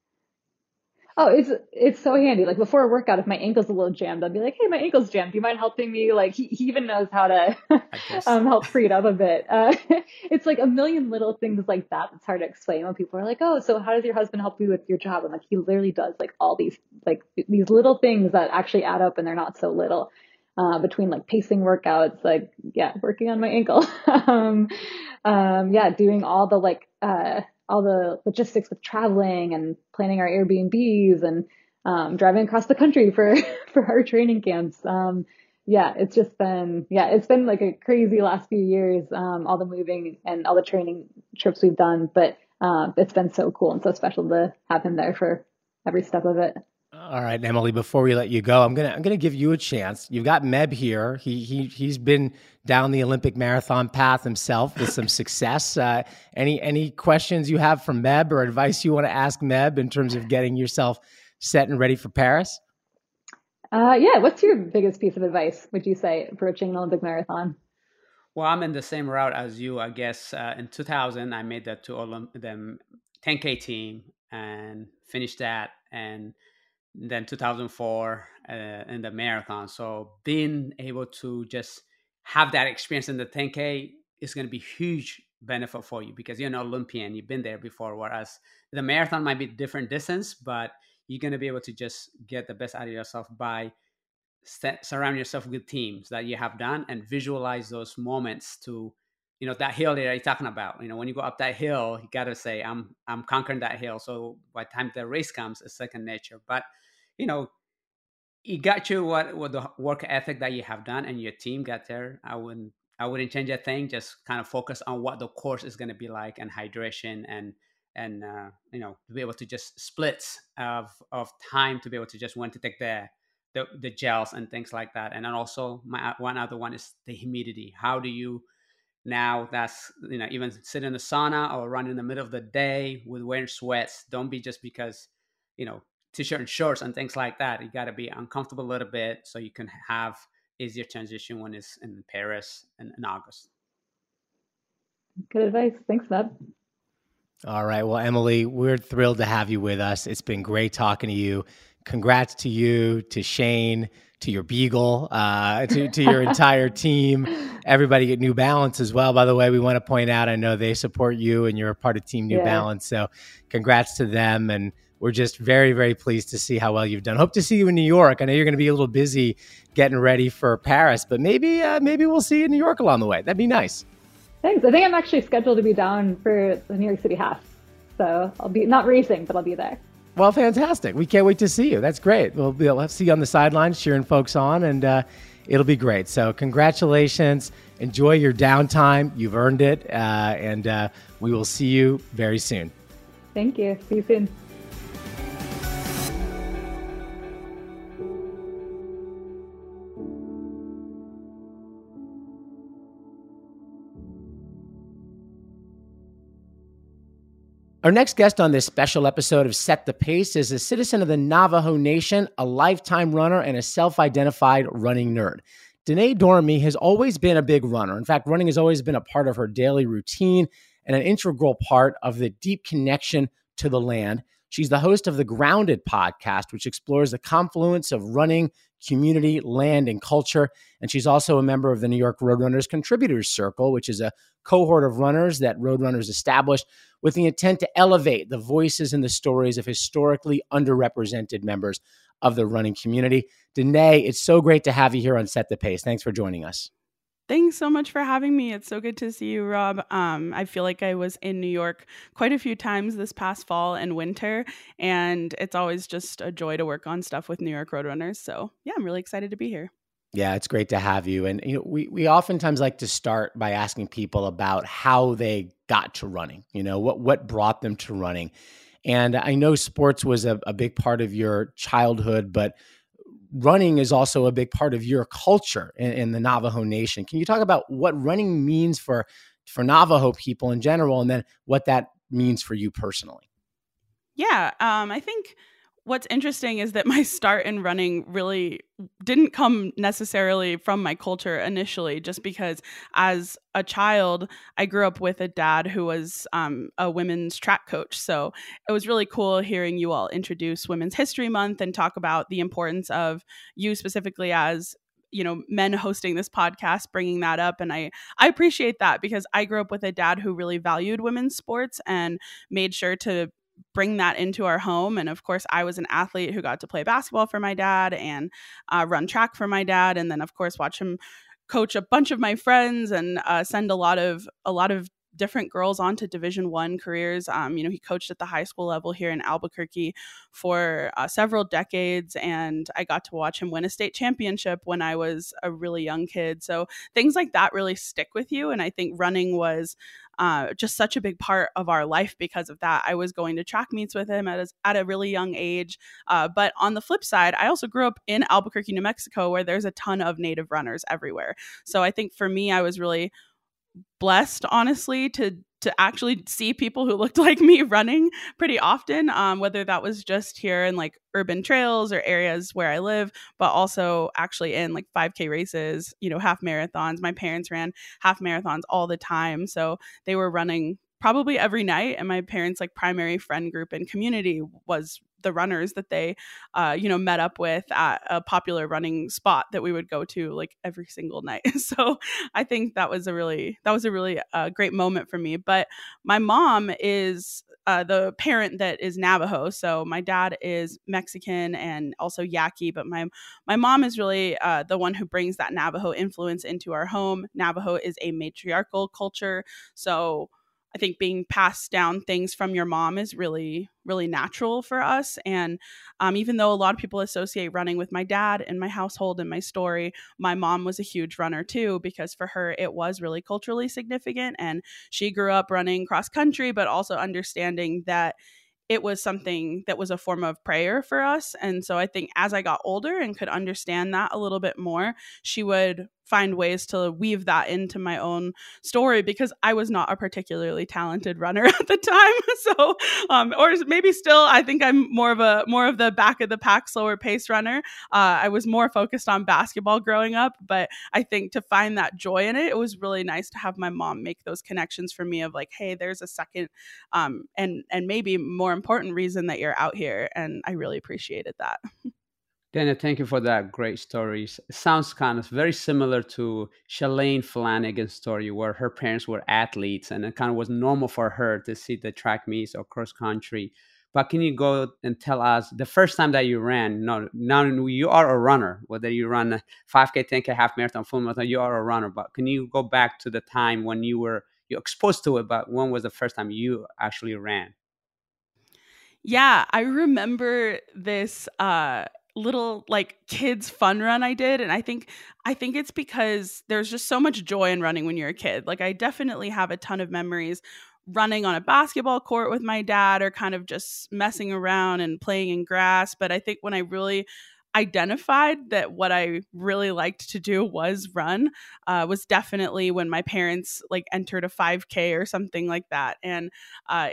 Oh, it's so handy. Like before a workout, if my ankle's a little jammed, I'd be like, hey, my ankle's jammed. Do you mind helping me? Like he even knows how to help free it up a bit. It's like a million little things like that. It's hard to explain when people are like, oh, so how does your husband help you with your job? I'm like, he literally does like all these, like these little things that actually add up and they're not so little, between like pacing workouts, like, yeah, working on my ankle. Doing all the like, all the logistics with traveling and planning our Airbnbs and driving across the country for our training camps. It's been like a crazy last few years, all the moving and all the training trips we've done, but it's been so cool and so special to have him there for every step of it. All right, Emily, before we let you go, I'm going to give you a chance. You've got Meb here. He's been down the Olympic marathon path himself with some success. Any questions you have for Meb or advice you want to ask Meb in terms of getting yourself set and ready for Paris? What's your biggest piece of advice, would you say, approaching an Olympic marathon? Well, I'm in the same route as you, I guess. In 2000, I made that to the 10K team and finished that, and then 2004 in the marathon. So being able to just have that experience in the 10K is going to be huge benefit for you because you're an Olympian, you've been there before, whereas the marathon might be different distance, but you're going to be able to just get the best out of yourself by surrounding yourself with teams that you have done and visualize those moments to, that hill that you're talking about. When you go up that hill, you got to say, I'm conquering that hill. So by the time the race comes, it's second nature. But you got you what the work ethic that you have done and your team got there. I wouldn't change a thing. Just kind of focus on what the course is going to be like and hydration and to be able to just splits of time to be able to just want to take the gels and things like that. And then also one other one is the humidity. How do you now that's, even sit in the sauna or run in the middle of the day with wearing sweats. Don't be just because, t-shirt and shorts and things like that. You got to be uncomfortable a little bit so you can have easier transition when it's in Paris in August. Good advice. Thanks, Meb. All right. Well, Emily, we're thrilled to have you with us. It's been great talking to you. Congrats to you, to Shane, to your Beagle, to your entire team, everybody at New Balance as well. By the way, we want to point out, I know they support you and you're a part of Team New Balance. So congrats to them. And we're just very, very pleased to see how well you've done. Hope to see you in New York. I know you're going to be a little busy getting ready for Paris, but maybe we'll see you in New York along the way. That'd be nice. Thanks. I think I'm actually scheduled to be down for the New York City half. So I'll be not racing, but I'll be there. Well, fantastic. We can't wait to see you. That's great. We'll have to see you on the sidelines cheering folks on, and it'll be great. So congratulations. Enjoy your downtime. You've earned it. And we will see you very soon. Thank you. See you soon. Our next guest on this special episode of Set the Pace is a citizen of the Navajo Nation, a lifetime runner, and a self-identified running nerd. Dinée Dorame has always been a big runner. In fact, running has always been a part of her daily routine and an integral part of the deep connection to the land. She's the host of the Grounded Podcast, which explores the confluence of running, community, land, and culture. And she's also a member of the New York Roadrunners Contributors Circle, which is a cohort of runners that Roadrunners established with the intent to elevate the voices and the stories of historically underrepresented members of the running community. Dinée, it's so great to have you here on Set the Pace. Thanks for joining us. Thanks so much for having me. It's so good to see you, Rob. I feel like I was in New York quite a few times this past fall and winter, and it's always just a joy to work on stuff with New York Roadrunners. So yeah, I'm really excited to be here. Yeah, it's great to have you. And you know, we oftentimes like to start by asking people about how they got to running, you know, what brought them to running. And I know sports was a big part of your childhood, but running is also a big part of your culture in the Navajo Nation. Can you talk about what running means for Navajo people in general, and then what that means for you personally? Yeah, I think what's interesting is that my start in running really didn't come necessarily from my culture initially, just because as a child, I grew up with a dad who was a women's track coach. So it was really cool hearing you all introduce Women's History Month and talk about the importance of you specifically as, you know, men hosting this podcast, bringing that up. And I appreciate that because I grew up with a dad who really valued women's sports and made sure to bring that into our home. And of course, I was an athlete who got to play basketball for my dad and run track for my dad. And then, of course, watch him coach a bunch of my friends and send a lot of different girls onto Division I careers. You know, he coached at the high school level here in Albuquerque for several decades, and I got to watch him win a state championship when I was a really young kid. So things like that really stick with you. And I think running was just such a big part of our life because of that. I was going to track meets with him at a really young age. But on the flip side, I also grew up in Albuquerque, New Mexico, where there's a ton of Native runners everywhere. So I think for me, I was really blessed, honestly, to actually see people who looked like me running pretty often, whether that was just here in like urban trails or areas where I live, but also actually in like 5K races, you know, half marathons. My parents ran half marathons all the time. So they were running probably every night. And my parents' like primary friend group and community was the runners that they, you know, met up with at a popular running spot that we would go to like every single night. So I think that was a really great moment for me. But my mom is the parent that is Navajo. So my dad is Mexican and also Yaqui, but my mom is really the one who brings that Navajo influence into our home. Navajo is a matriarchal culture. So I think being passed down things from your mom is really, really natural for us. And even though a lot of people associate running with my dad and my household and my story, my mom was a huge runner too, because for her, it was really culturally significant. And she grew up running cross country, but also understanding that it was something that was a form of prayer for us. And so I think as I got older and could understand that a little bit more, she would find ways to weave that into my own story, because I was not a particularly talented runner at the time. So, or maybe still, I think I'm more of the back of the pack, slower pace runner. I was more focused on basketball growing up, but I think to find that joy in it, it was really nice to have my mom make those connections for me of like, hey, there's a second, and maybe more important reason that you're out here. And I really appreciated that. Dinée, thank you for that great story. It sounds kind of very similar to Shalane Flanagan's story, where her parents were athletes and it kind of was normal for her to see the track meets or cross country. But can you go and tell us the first time that you ran? Now you are a runner, whether you run a 5K, 10K, half marathon, full marathon, you are a runner. But can you go back to the time when you were exposed to it, but when was the first time you actually ran? Yeah, I remember this little like kids fun run I did. And I think it's because there's just so much joy in running when you're a kid. Like I definitely have a ton of memories running on a basketball court with my dad or kind of just messing around and playing in grass. But I think when I really identified that what I really liked to do was run was definitely when my parents like entered a 5K or something like that. And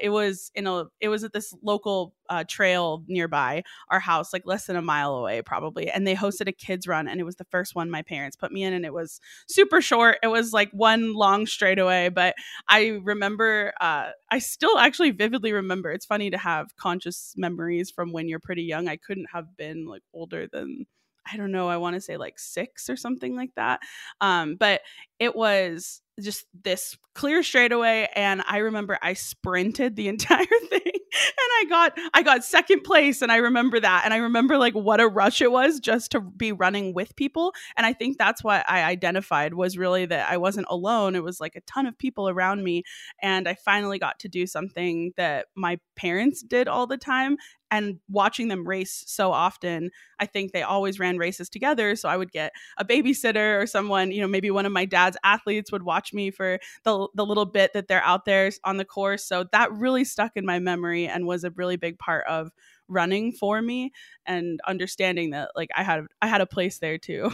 it was at this local trail nearby our house, like less than a mile away probably. And they hosted a kids run, and it was the first one my parents put me in, and it was super short. It was like one long straightaway, but I remember, I still actually vividly remember. It's funny to have conscious memories from when you're pretty young. I couldn't have been like older than, I don't know, I want to say like 6 or something like that. But it was just this clear straightaway. And I remember I sprinted the entire thing, and I got second place. And I remember that. And I remember like what a rush it was just to be running with people. And I think that's what I identified, was really that I wasn't alone. It was like a ton of people around me. And I finally got to do something that my parents did all the time. And watching them race so often, I think they always ran races together. So I would get a babysitter or someone, you know, maybe one of my dad's athletes would watch me for the little bit that they're out there on the course. So that really stuck in my memory and was a really big part of running for me, and understanding that like I had a place there too.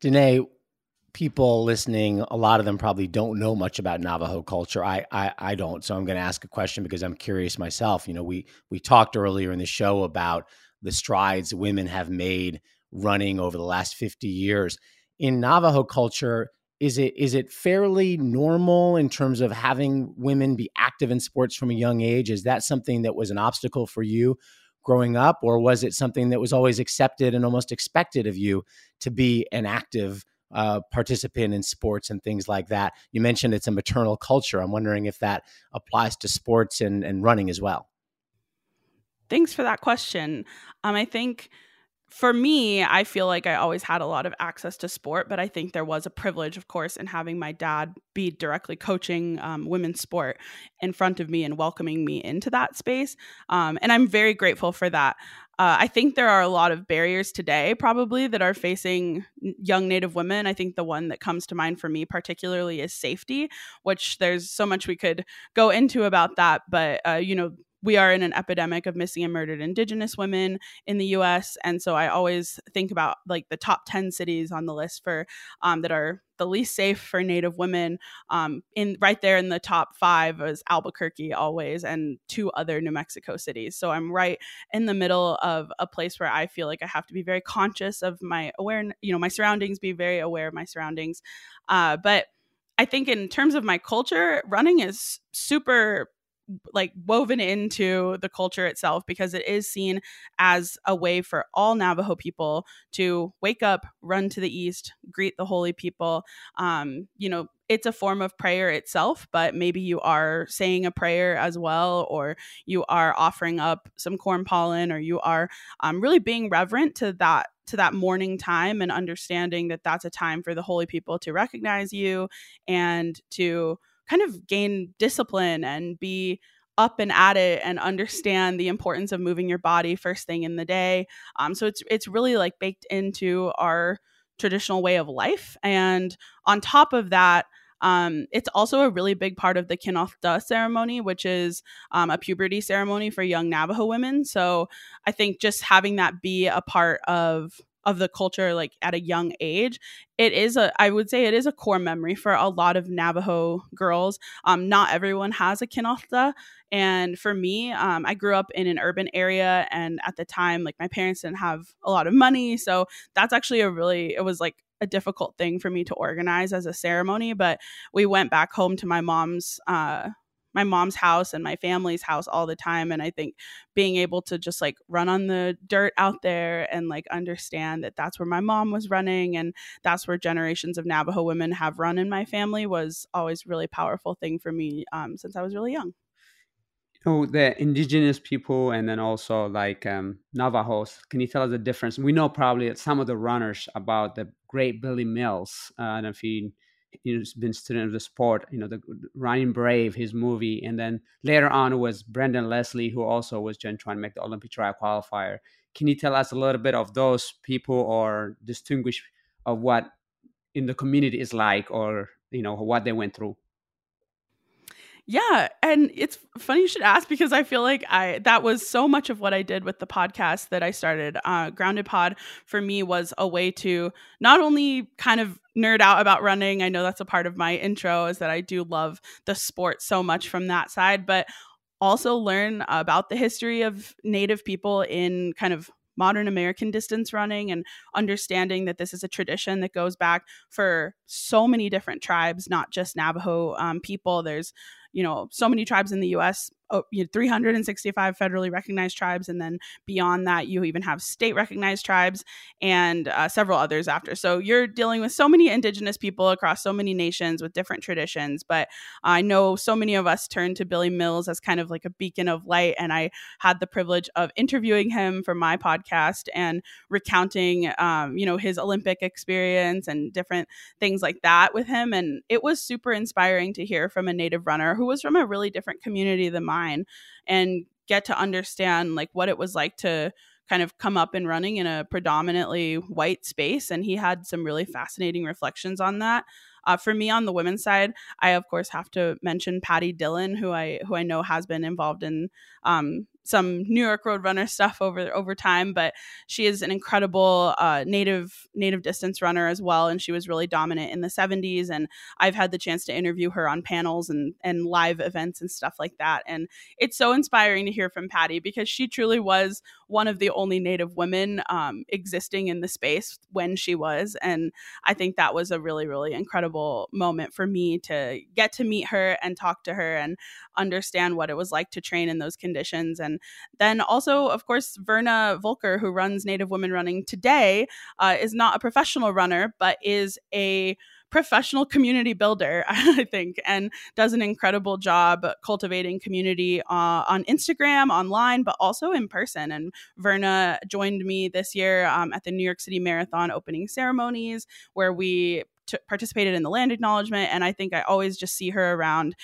Dinée, people listening, a lot of them probably don't know much about Navajo culture. I don't. So I'm going to ask a question because I'm curious myself. You know, we talked earlier in the show about the strides women have made running over the last 50 years. In Navajo culture, is it fairly normal in terms of having women be active in sports from a young age? Is that something that was an obstacle for you growing up, or was it something that was always accepted and almost expected of you to be an active participant in sports and things like that? You mentioned it's a maternal culture. I'm wondering if that applies to sports and running as well. Thanks for that question. I think for me, I feel like I always had a lot of access to sport, but I think there was a privilege, of course, in having my dad be directly coaching women's sport in front of me and welcoming me into that space. And I'm very grateful for that. I think there are a lot of barriers today probably that are facing young Native women. I think the one that comes to mind for me particularly is safety, which there's so much we could go into about that. But, you know, we are in an epidemic of missing and murdered Indigenous women in the U.S. And so I always think about like the top 10 cities on the list for that are the least safe for Native women. In right there in the top 5 is Albuquerque always, and 2 other New Mexico cities. So I'm right in the middle of a place where I feel like I have to be very conscious of my awareness, you know, my surroundings, be very aware of my surroundings. But I think in terms of my culture, running is super like woven into the culture itself, because it is seen as a way for all Navajo people to wake up, run to the east, greet the holy people. You know, it's a form of prayer itself, but maybe you are saying a prayer as well, or you are offering up some corn pollen, or you are really being reverent to that morning time, and understanding that that's a time for the holy people to recognize you and to kind of gain discipline and be up and at it, and understand the importance of moving your body first thing in the day. So it's really like baked into our traditional way of life. And on top of that, it's also a really big part of the Kinothda ceremony, which is a puberty ceremony for young Navajo women. So I think just having that be a part of the culture, like at a young age, I would say it is a core memory for a lot of Navajo girls. Not everyone has a Kinothda. And for me, I grew up in an urban area, and at the time, like my parents didn't have a lot of money. So that's actually it was like a difficult thing for me to organize as a ceremony, but we went back home to my mom's house and my family's house all the time. And I think being able to just like run on the dirt out there and like understand that that's where my mom was running, and that's where generations of Navajo women have run in my family, was always a really powerful thing for me since I was really young. You know, the indigenous people, and then also like Navajos, can you tell us the difference? We know probably some of the runners about the great Billy Mills, and if he's been a student of the sport, you know, the Running Brave, his movie. And then later on it was Brendan Leslie, who also was trying to make the Olympic trial qualifier. Can you tell us a little bit of those people, or distinguish of what in the community is like, or, you know, what they went through? Yeah. And it's funny you should ask, because I feel like that was so much of what I did with the podcast that I started. Grounded Pod for me was a way to not only kind of nerd out about running. I know that's a part of my intro, is that I do love the sport so much from that side, but also learn about the history of Native people in kind of modern American distance running, and understanding that this is a tradition that goes back for so many different tribes, not just Navajo people. There's, you know, so many tribes in the U.S., 365 federally recognized tribes. And then beyond that, you even have state recognized tribes and several others after. So you're dealing with so many indigenous people across so many nations with different traditions. But I know so many of us turn to Billy Mills as kind of like a beacon of light. And I had the privilege of interviewing him for my podcast and recounting, you know, his Olympic experience and different things like that with him. And it was super inspiring to hear from a Native runner who was from a really different community than mine, and get to understand like what it was like to kind of come up and running in a predominantly white space. And he had some really fascinating reflections on that. For me, on the women's side, I of course have to mention Patty Dillon, who I know has been involved in some New York Roadrunner stuff over time, but she is an incredible native distance runner as well, and she was really dominant in the 70s. And I've had the chance to interview her on panels and live events and stuff like that. And it's so inspiring to hear from Patty, because she truly was one of the only Native women existing in the space when she was. And I think that was a really, really incredible moment for me to get to meet her and talk to her and understand what it was like to train in those conditions. And then also, of course, Verna Volker, who runs Native Women Running today, is not a professional runner, but is a professional community builder, I think, and does an incredible job cultivating community on Instagram, online, but also in person. And Verna joined me this year at the New York City Marathon opening ceremonies, where we participated in the land acknowledgement. And I think I always just see her around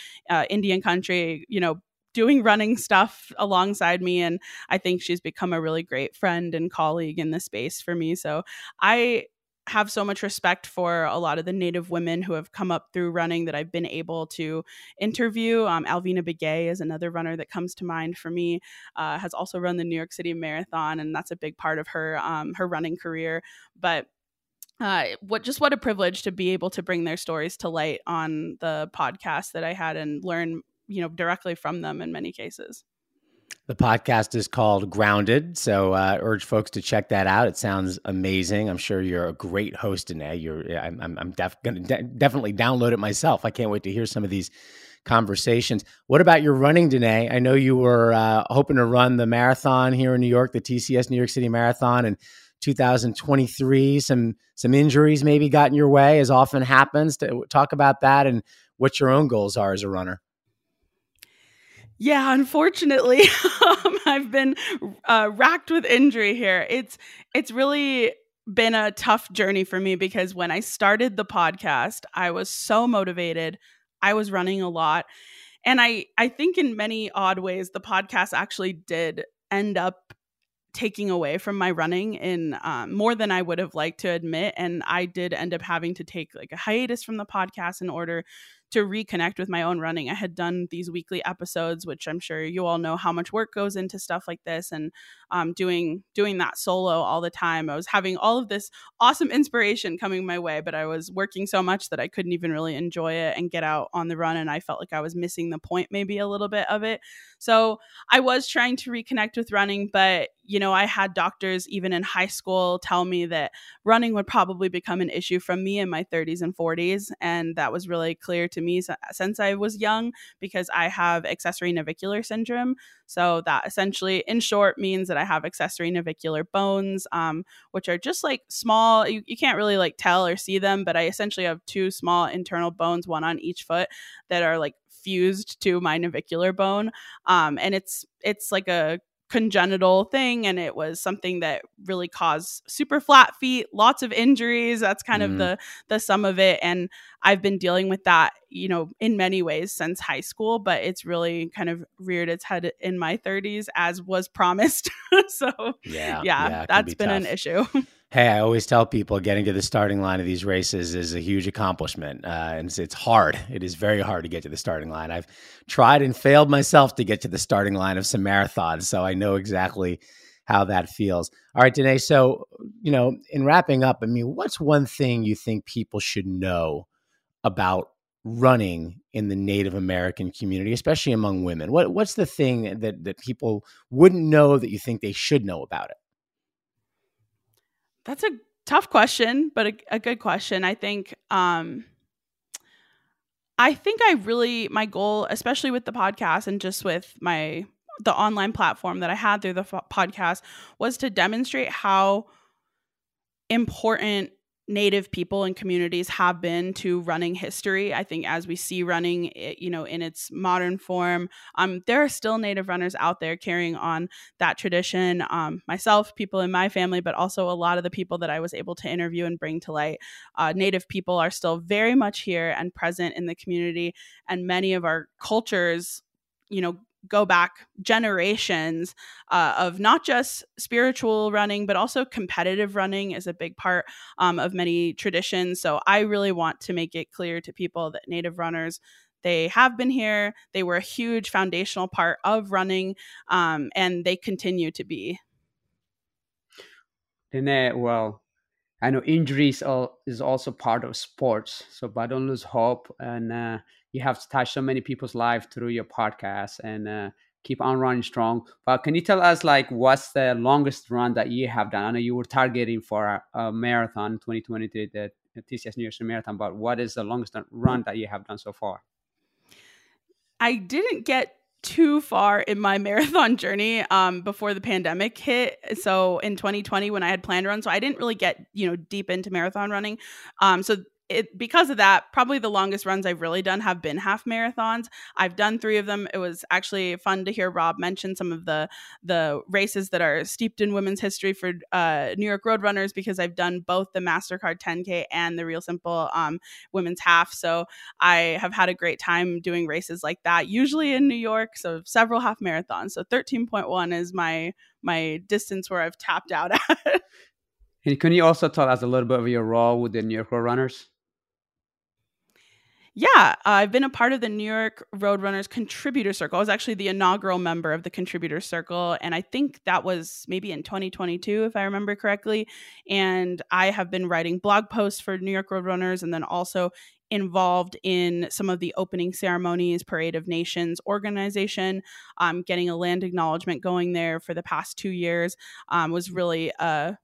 Indian country, you know, doing running stuff alongside me. And I think she's become a really great friend and colleague in this space for me. So I have so much respect for a lot of the Native women who have come up through running that I've been able to interview. Alvina Begay is another runner that comes to mind for me, has also run the New York City Marathon. And that's a big part of her running career. But what a privilege to be able to bring their stories to light on the podcast that I had, and learn, you know, directly from them in many cases. The podcast is called Grounded. So I urge folks to check that out. It sounds amazing. I'm sure you're a great host, Dinée. I'm definitely download it myself. I can't wait to hear some of these conversations. What about your running, Dinée? I know you were hoping to run the marathon here in New York, the TCS New York City Marathon in 2023. Some injuries maybe got in your way, as often happens. To talk about that and what your own goals are as a runner. Yeah, unfortunately, I've been racked with injury here. It's really been a tough journey for me, because when I started the podcast, I was so motivated. I was running a lot. And I think in many odd ways, the podcast actually did end up taking away from my running in more than I would have liked to admit. And I did end up having to take like a hiatus from the podcast in order to reconnect with my own running. I had done these weekly episodes, which I'm sure you all know how much work goes into stuff like this, and doing that solo all the time. I was having all of this awesome inspiration coming my way, but I was working so much that I couldn't even really enjoy it and get out on the run. And I felt like I was missing the point maybe a little bit of it. So I was trying to reconnect with running, but you know, I had doctors even in high school tell me that running would probably become an issue from me in my 30s and 40s. And that was really clear to me since I was young, because I have accessory navicular syndrome. So that essentially, in short, means that I have accessory navicular bones, which are just like small, you can't really like tell or see them, but I essentially have two small internal bones, one on each foot, that are like fused to my navicular bone. And it's like a congenital thing. And it was something that really caused super flat feet, lots of injuries. That's kind of the sum of it. And I've been dealing with that, you know, in many ways since high school, but it's really kind of reared its head in my 30s, as was promised. So yeah, that's been tough. An issue. Hey, I always tell people getting to the starting line of these races is a huge accomplishment. And it's hard. It is very hard to get to the starting line. I've tried and failed myself to get to the starting line of some marathons, so I know exactly how that feels. All right, Dinée. So, you know, in wrapping up, I mean, what's one thing you think people should know about running in the Native American community, especially among women? What's the thing that people wouldn't know that you think they should know about it? That's a tough question, but a good question. I think my goal, especially with the podcast and just with the online platform that I had through the podcast, was to demonstrate how important Native people and communities have been to running history. I think as we see running, in its modern form, there are still Native runners out there carrying on that tradition. Myself, people in my family, but also a lot of the people that I was able to interview and bring to light. Native people are still very much here and present in the community. And many of our cultures, go back generations of not just spiritual running, but also competitive running is a big part of many traditions. So I really want to make it clear to people that Native runners, they have been here. They were a huge foundational part of running, and they continue to be. Dinée, well, I know injuries is also part of sports, but don't lose hope. And you have touched so many people's lives through your podcast, and keep on running strong. But can you tell us, what's the longest run that you have done? I know you were targeting for a marathon, 2023, the TCS New York City Marathon, but what is the longest run that you have done so far? I didn't get too far in my marathon journey before the pandemic hit. So in 2020, when I had planned to run, so I didn't really get deep into marathon running. Because of that, probably the longest runs I've really done have been half marathons. I've done 3 of them. It was actually fun to hear Rob mention some of the races that are steeped in women's history for New York Roadrunners, because I've done both the MasterCard 10K and the Real Simple women's half. So I have had a great time doing races like that, usually in New York. So several half marathons. So 13.1 is my distance where I've tapped out at. And can you also tell us a little bit of your role with the New York Roadrunners? Yeah, I've been a part of the New York Roadrunners Contributors Circle. I was actually the inaugural member of the Contributors Circle, and I think that was maybe in 2022, if I remember correctly. And I have been writing blog posts for New York Roadrunners, and then also involved in some of the opening ceremonies, Parade of Nations organization, getting a land acknowledgement going there for the past 2 years was really a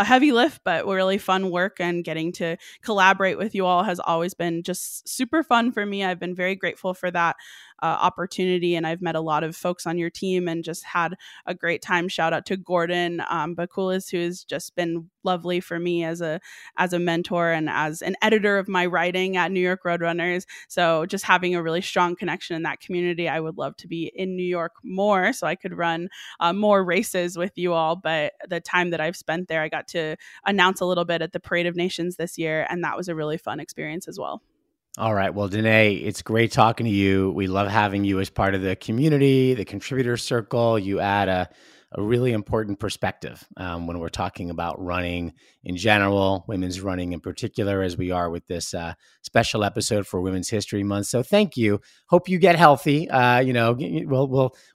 heavy lift, but really fun work, and getting to collaborate with you all has always been just super fun for me. I've been very grateful for that opportunity, and I've met a lot of folks on your team and just had a great time. Shout out to Gordon Bakulis, who's just been lovely for me as a mentor and as an editor of my writing at New York Roadrunners. So just having a really strong connection in that community. I would love to be in New York more so I could run more races with you all, but the time that I've spent there, I got to announce a little bit at the Parade of Nations this year, and that was a really fun experience as well. All right. Well, Dinée, it's great talking to you. We love having you as part of the community, the Contributor Circle. You add a really important perspective when we're talking about running in general, women's running in particular, as we are with this special episode for Women's History Month. So thank you. Hope you get healthy. We know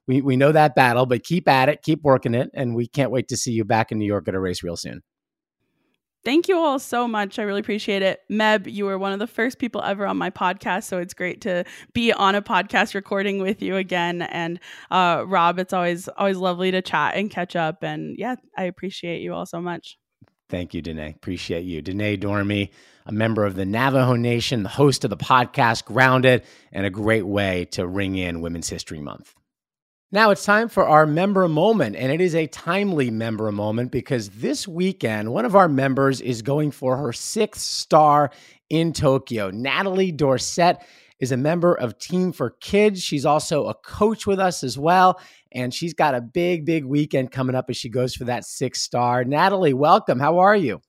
that battle, but keep at it, keep working it. And we can't wait to see you back in New York at a race real soon. Thank you all so much. I really appreciate it. Meb, you were one of the first people ever on my podcast, so it's great to be on a podcast recording with you again. And Rob, it's always lovely to chat and catch up. And yeah, I appreciate you all so much. Thank you, Dinée. Appreciate you. Dinée Dorame, a member of the Navajo Nation, the host of the podcast Grounded, and a great way to ring in Women's History Month. Now it's time for our member moment, and it is a timely member moment because this weekend, one of our members is going for her 6th star in Tokyo. Natalie Dorsett is a member of Team for Kids. She's also a coach with us as well, and she's got a big, big weekend coming up as she goes for that 6th star. Natalie, welcome. How are you?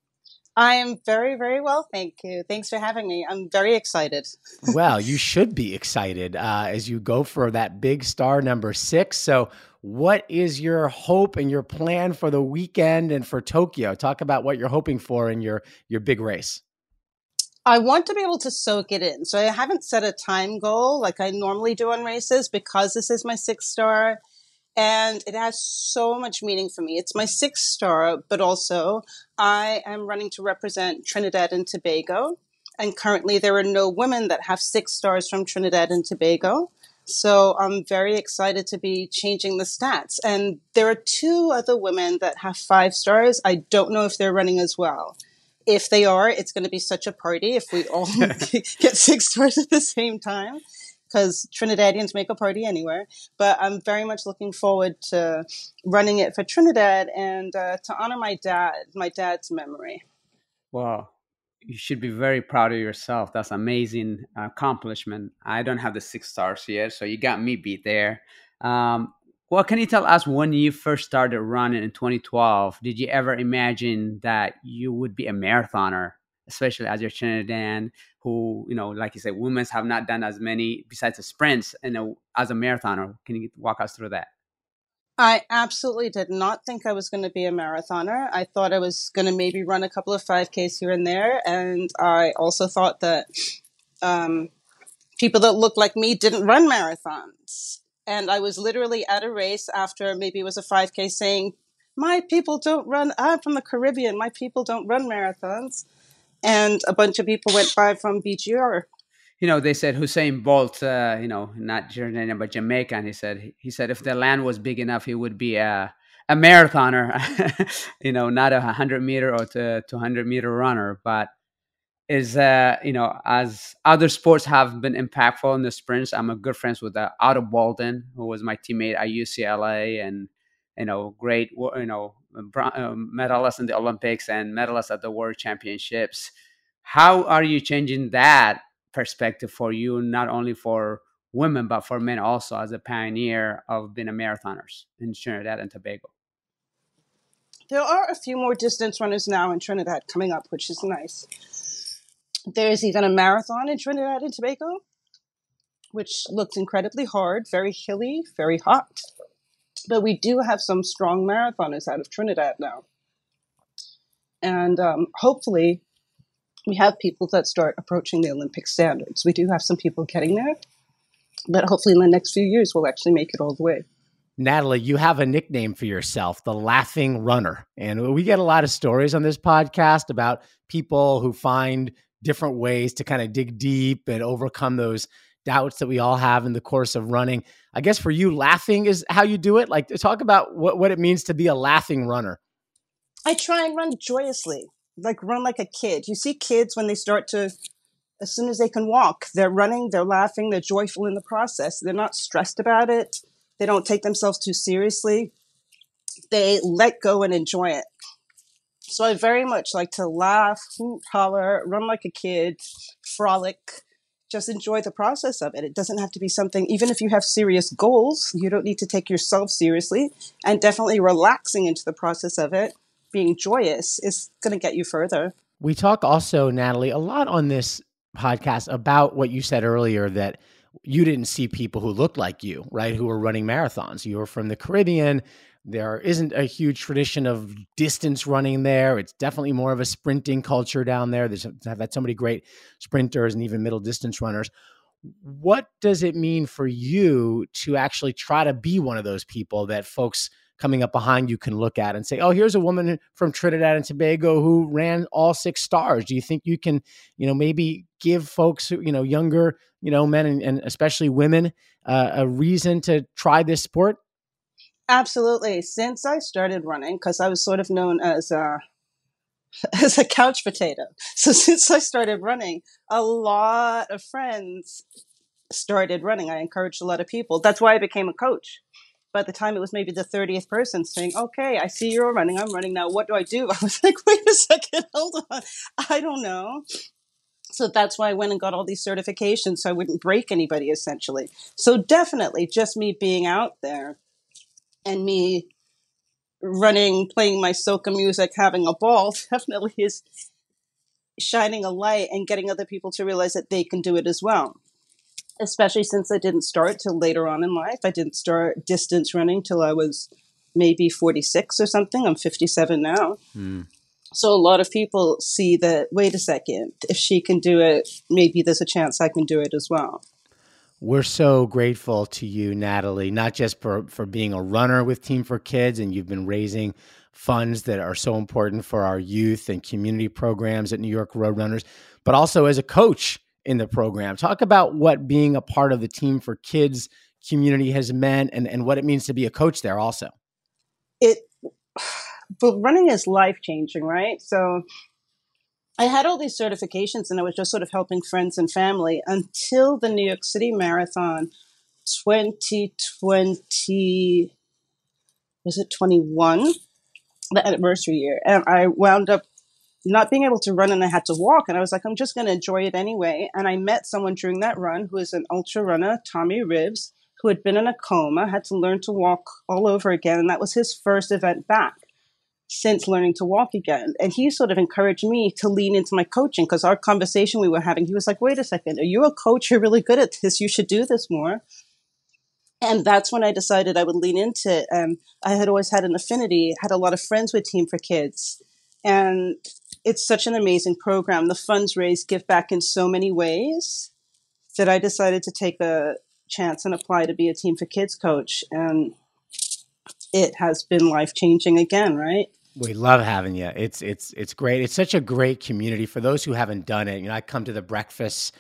I am very, very well, thank you. Thanks for having me. I'm very excited. Well, you should be excited as you go for that big star number 6. So what is your hope and your plan for the weekend and for Tokyo? Talk about what you're hoping for in your big race. I want to be able to soak it in. So I haven't set a time goal like I normally do on races because this is my 6th star. And it has so much meaning for me. It's my 6th star, but also I am running to represent Trinidad and Tobago. And currently there are no women that have 6 stars from Trinidad and Tobago. So I'm very excited to be changing the stats. And there are 2 other women that have 5 stars. I don't know if they're running as well. If they are, it's going to be such a party if we all get 6 stars at the same time, because Trinidadians make a party anywhere. But I'm very much looking forward to running it for Trinidad and to honor my dad, my dad's memory. Wow. You should be very proud of yourself. That's an amazing accomplishment. I don't have the 6 stars yet, so you got me beat there. What can you tell us when you first started running in 2012? Did you ever imagine that you would be a marathoner, especially as you're Trinidadian, who, you know, like you said, women have not done as many besides the sprints and as a marathoner? Can you walk us through that? I absolutely did not think I was going to be a marathoner. I thought I was going to maybe run a couple of 5Ks here and there. And I also thought that people that looked like me didn't run marathons. And I was literally at a race after maybe it was a 5K saying, my people don't run. I'm from the Caribbean. My people don't run marathons. And a bunch of people went by from BGR. You know, they said Usain Bolt, you know, not Jordanian, but Jamaican. He said if the land was big enough, he would be a marathoner, you know, not a 100-meter or 200-meter runner. But is, you know, as other sports have been impactful in the sprints, I'm a good friend with Otto Bolden, who was my teammate at UCLA and, you know, great, you know, medalist in the Olympics and medalist at the World Championships. How are you changing that perspective for you, not only for women but for men also, as a pioneer of being a marathoners in Trinidad and Tobago? There are a few more distance runners now in Trinidad coming up, which is nice. There's even a marathon in Trinidad and Tobago, which looked incredibly hard, very hilly, very hot. But we do have some strong marathoners out of Trinidad now. And hopefully we have people that start approaching the Olympic standards. We do have some people getting there, but hopefully in the next few years, we'll actually make it all the way. Natalie, you have a nickname for yourself, the Laughing Runner. And we get a lot of stories on this podcast about people who find different ways to kind of dig deep and overcome those doubts that we all have in the course of running. I guess for you, laughing is how you do it. Like, talk about what it means to be a laughing runner. I try and run joyously. Like, run like a kid. You see kids when they start to, as soon as they can walk, they're running, they're laughing, they're joyful in the process. They're not stressed about it. They don't take themselves too seriously. They let go and enjoy it. So I very much like to laugh, hoot, holler, run like a kid, frolic, just enjoy the process of it. It doesn't have to be something, even if you have serious goals, you don't need to take yourself seriously, and definitely relaxing into the process of it. Being joyous is going to get you further. We talk also, Natalie, a lot on this podcast about what you said earlier, that you didn't see people who looked like you, right? Who were running marathons. You were from the Caribbean. There isn't a huge tradition of distance running there. It's definitely more of a sprinting culture down there. There's so many great sprinters and even middle distance runners. What does it mean for you to actually try to be one of those people that folks coming up behind you can look at and say, oh, here's a woman from Trinidad and Tobago who ran all 6 stars. Do you think you can, you know, maybe give folks, you know, younger, you know, men and especially women a reason to try this sport? Absolutely. Since I started running, because I was sort of known as a couch potato. So since I started running, a lot of friends started running. I encouraged a lot of people. That's why I became a coach. By the time it was maybe the 30th person saying, okay, I see you're running, I'm running now, what do I do? I was like, wait a second, hold on, I don't know. So that's why I went and got all these certifications, so I wouldn't break anybody, essentially. So definitely just me being out there and me running, playing my soca music, having a ball, definitely is shining a light and getting other people to realize that they can do it as well. Especially since I didn't start till later on in life. I didn't start distance running till I was maybe 46 or something. I'm 57 now. Mm. So a lot of people see that, wait a second, if she can do it, maybe there's a chance I can do it as well. We're so grateful to you, Natalie, not just for being a runner with Team for Kids, and you've been raising funds that are so important for our youth and community programs at New York Roadrunners, but also as a coach in the program. Talk about what being a part of the Team for Kids community has meant and what it means to be a coach there also. But running is life-changing, right? So I had all these certifications and I was just sort of helping friends and family until the New York City Marathon 2020, was it 21? The anniversary year. And I wound up not being able to run and I had to walk. And I was like, I'm just going to enjoy it anyway. And I met someone during that run who is an ultra runner, Tommy Ribbs, who had been in a coma, had to learn to walk all over again. And that was his first event back since learning to walk again. And he sort of encouraged me to lean into my coaching because our conversation we were having, he was like, wait a second, are you a coach? You're really good at this. You should do this more. And that's when I decided I would lean into it. I had always had an affinity, had a lot of friends with Team for Kids. And it's such an amazing program. The funds raised give back in so many ways that I decided to take a chance and apply to be a Team for Kids coach. And it has been life-changing again, right? We love having you. It's great. It's such a great community for those who haven't done it. You know, I come to the breakfasts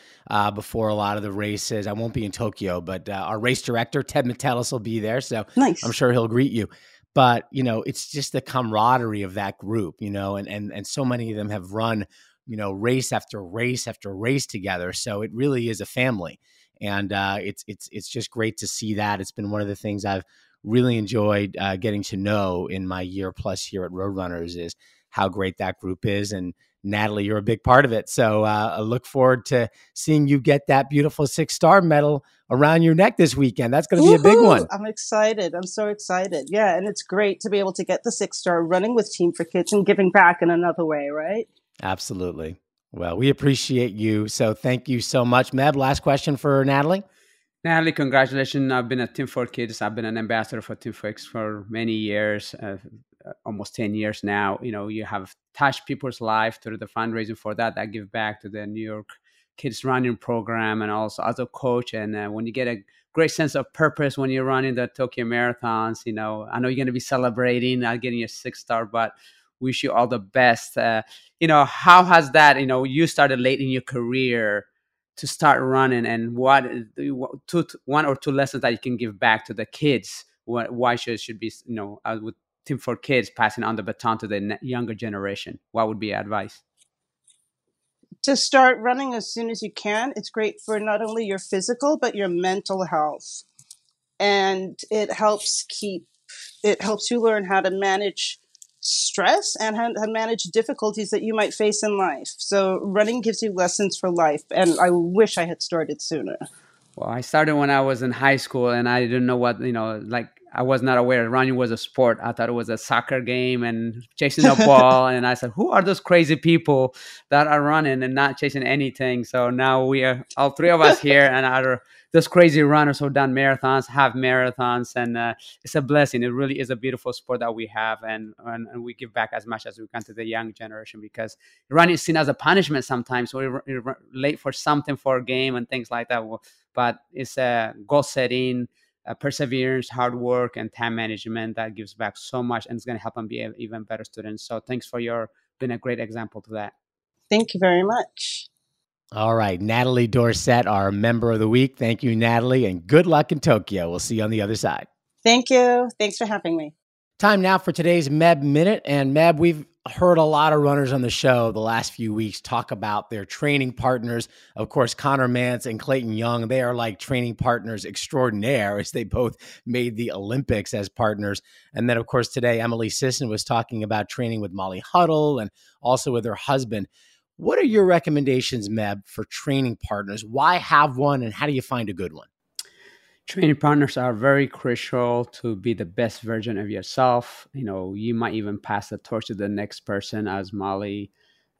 before a lot of the races. I won't be in Tokyo, but our race director, Ted Metellus, will be there. So nice. I'm sure he'll greet you. But, you know, it's just the camaraderie of that group, you know, and so many of them have run, you know, race after race after race together. So it really is a family. And it's just great to see that. It's been one of the things I've really enjoyed getting to know in my year plus here at Roadrunners is how great that group is. And Natalie, you're a big part of it. So I look forward to seeing you get that beautiful 6-star medal around your neck this weekend. That's going to be a big one. I'm excited. I'm so excited. Yeah. And it's great to be able to get the 6-star running with Team for Kids and giving back in another way, right? Absolutely. Well, we appreciate you. So thank you so much. Meb, last question for Natalie. Natalie, congratulations. I've been at Team for Kids. I've been an ambassador for Team for Kids for many years, almost 10 years now. You know, you have touched people's life through the fundraising for that. I give back to the New York Kids Running Program and also as a coach. And when you get a great sense of purpose when you're running the Tokyo Marathons, you know, I know you're going to be celebrating, getting your 6-star, but wish you all the best. You know, how has that, you know, you started late in your career to start running, and what one or two lessons that you can give back to the kids? Why should be, you know, with Team for Kids passing on the baton to the younger generation? What would be your advice? To start running as soon as you can. It's great for not only your physical but your mental health, and it helps you learn how to manage stress and how to manage difficulties that you might face in life. So running gives you lessons for life, and I wish I had started sooner. Well, I started when I was in high school, and I didn't know what, you know, like I was not aware running was a sport. I thought it was a soccer game and chasing a ball. And I said, who are those crazy people that are running and not chasing anything? So now we are all three of us here and are those crazy runners who've done marathons, have marathons. And it's a blessing. It really is a beautiful sport that we have. And we give back as much as we can to the young generation, because running is seen as a punishment sometimes. We're late for something, for a game and things like that. But it's a goal setting, perseverance, hard work, and time management that gives back so much, and it's going to help them be even better students. So thanks for your been a great example to that. Thank you very much. All right. Natalie Dorsett, our member of the week. Thank you, Natalie, and good luck in Tokyo. We'll see you on the other side. Thank you. Thanks for having me. Time now for today's Meb Minute. And Meb, we've heard a lot of runners on the show the last few weeks talk about their training partners. Of course, Connor Mantz and Clayton Young, they are like training partners extraordinaire, as they both made the Olympics as partners. And then, of course, today, Emily Sisson was talking about training with Molly Huddle and also with her husband. What are your recommendations, Meb, for training partners? Why have one, and how do you find a good one? Training partners are very crucial to be the best version of yourself. You know, you might even pass the torch to the next person, as Molly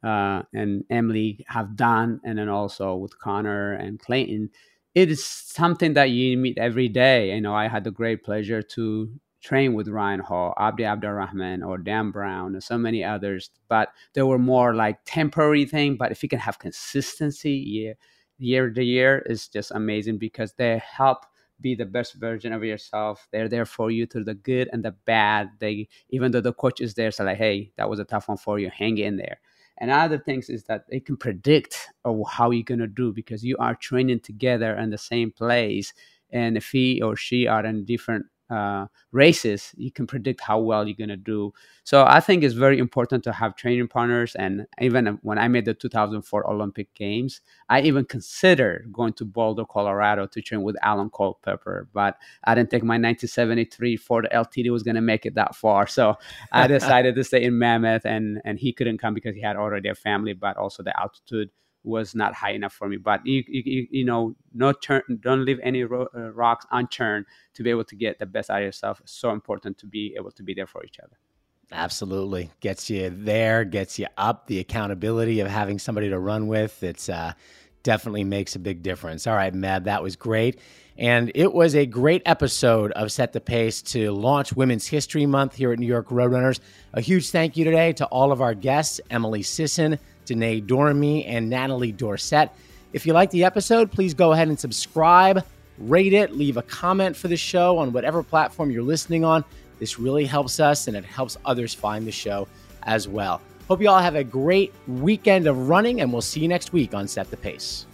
and Emily have done. And then also with Connor and Clayton, it is something that you meet every day. You know, I had the great pleasure to train with Ryan Hall, Abdi Abdurrahman, or Dan Brown, and so many others. But they were more like temporary thing. But if you can have consistency year to year, it's just amazing, because they help be the best version of yourself. They're there for you through the good and the bad. They, even though the coach is there, so like, hey, that was a tough one for you, hang in there. And other things is that they can predict how you're going to do because you are training together in the same place. And if he or she are in different races, you can predict how well you're going to do. So I think it's very important to have training partners. And even when I made the 2004 Olympic Games, I even considered going to Boulder, Colorado to train with Alan Culpepper, but I didn't think my 1973 Ford LTD was going to make it that far. So I decided to stay in Mammoth, and he couldn't come because he had already a family, but also the altitude was not high enough for me. But you know, don't leave any rocks unturned to be able to get the best out of yourself. It's so important to be able to be there for each other. Absolutely. Gets you there, gets you up. The accountability of having somebody to run with, it's definitely makes a big difference. All right, Meb, that was great. And it was a great episode of Set the Pace to launch Women's History Month here at New York Roadrunners. A huge thank you today to all of our guests, Emily Sisson, Dinée Dorame, and Natalie Dorsett. If you liked the episode, please go ahead and subscribe, rate it, leave a comment for the show on whatever platform you're listening on. This really helps us, and it helps others find the show as well. Hope you all have a great weekend of running, and we'll see you next week on Set the Pace.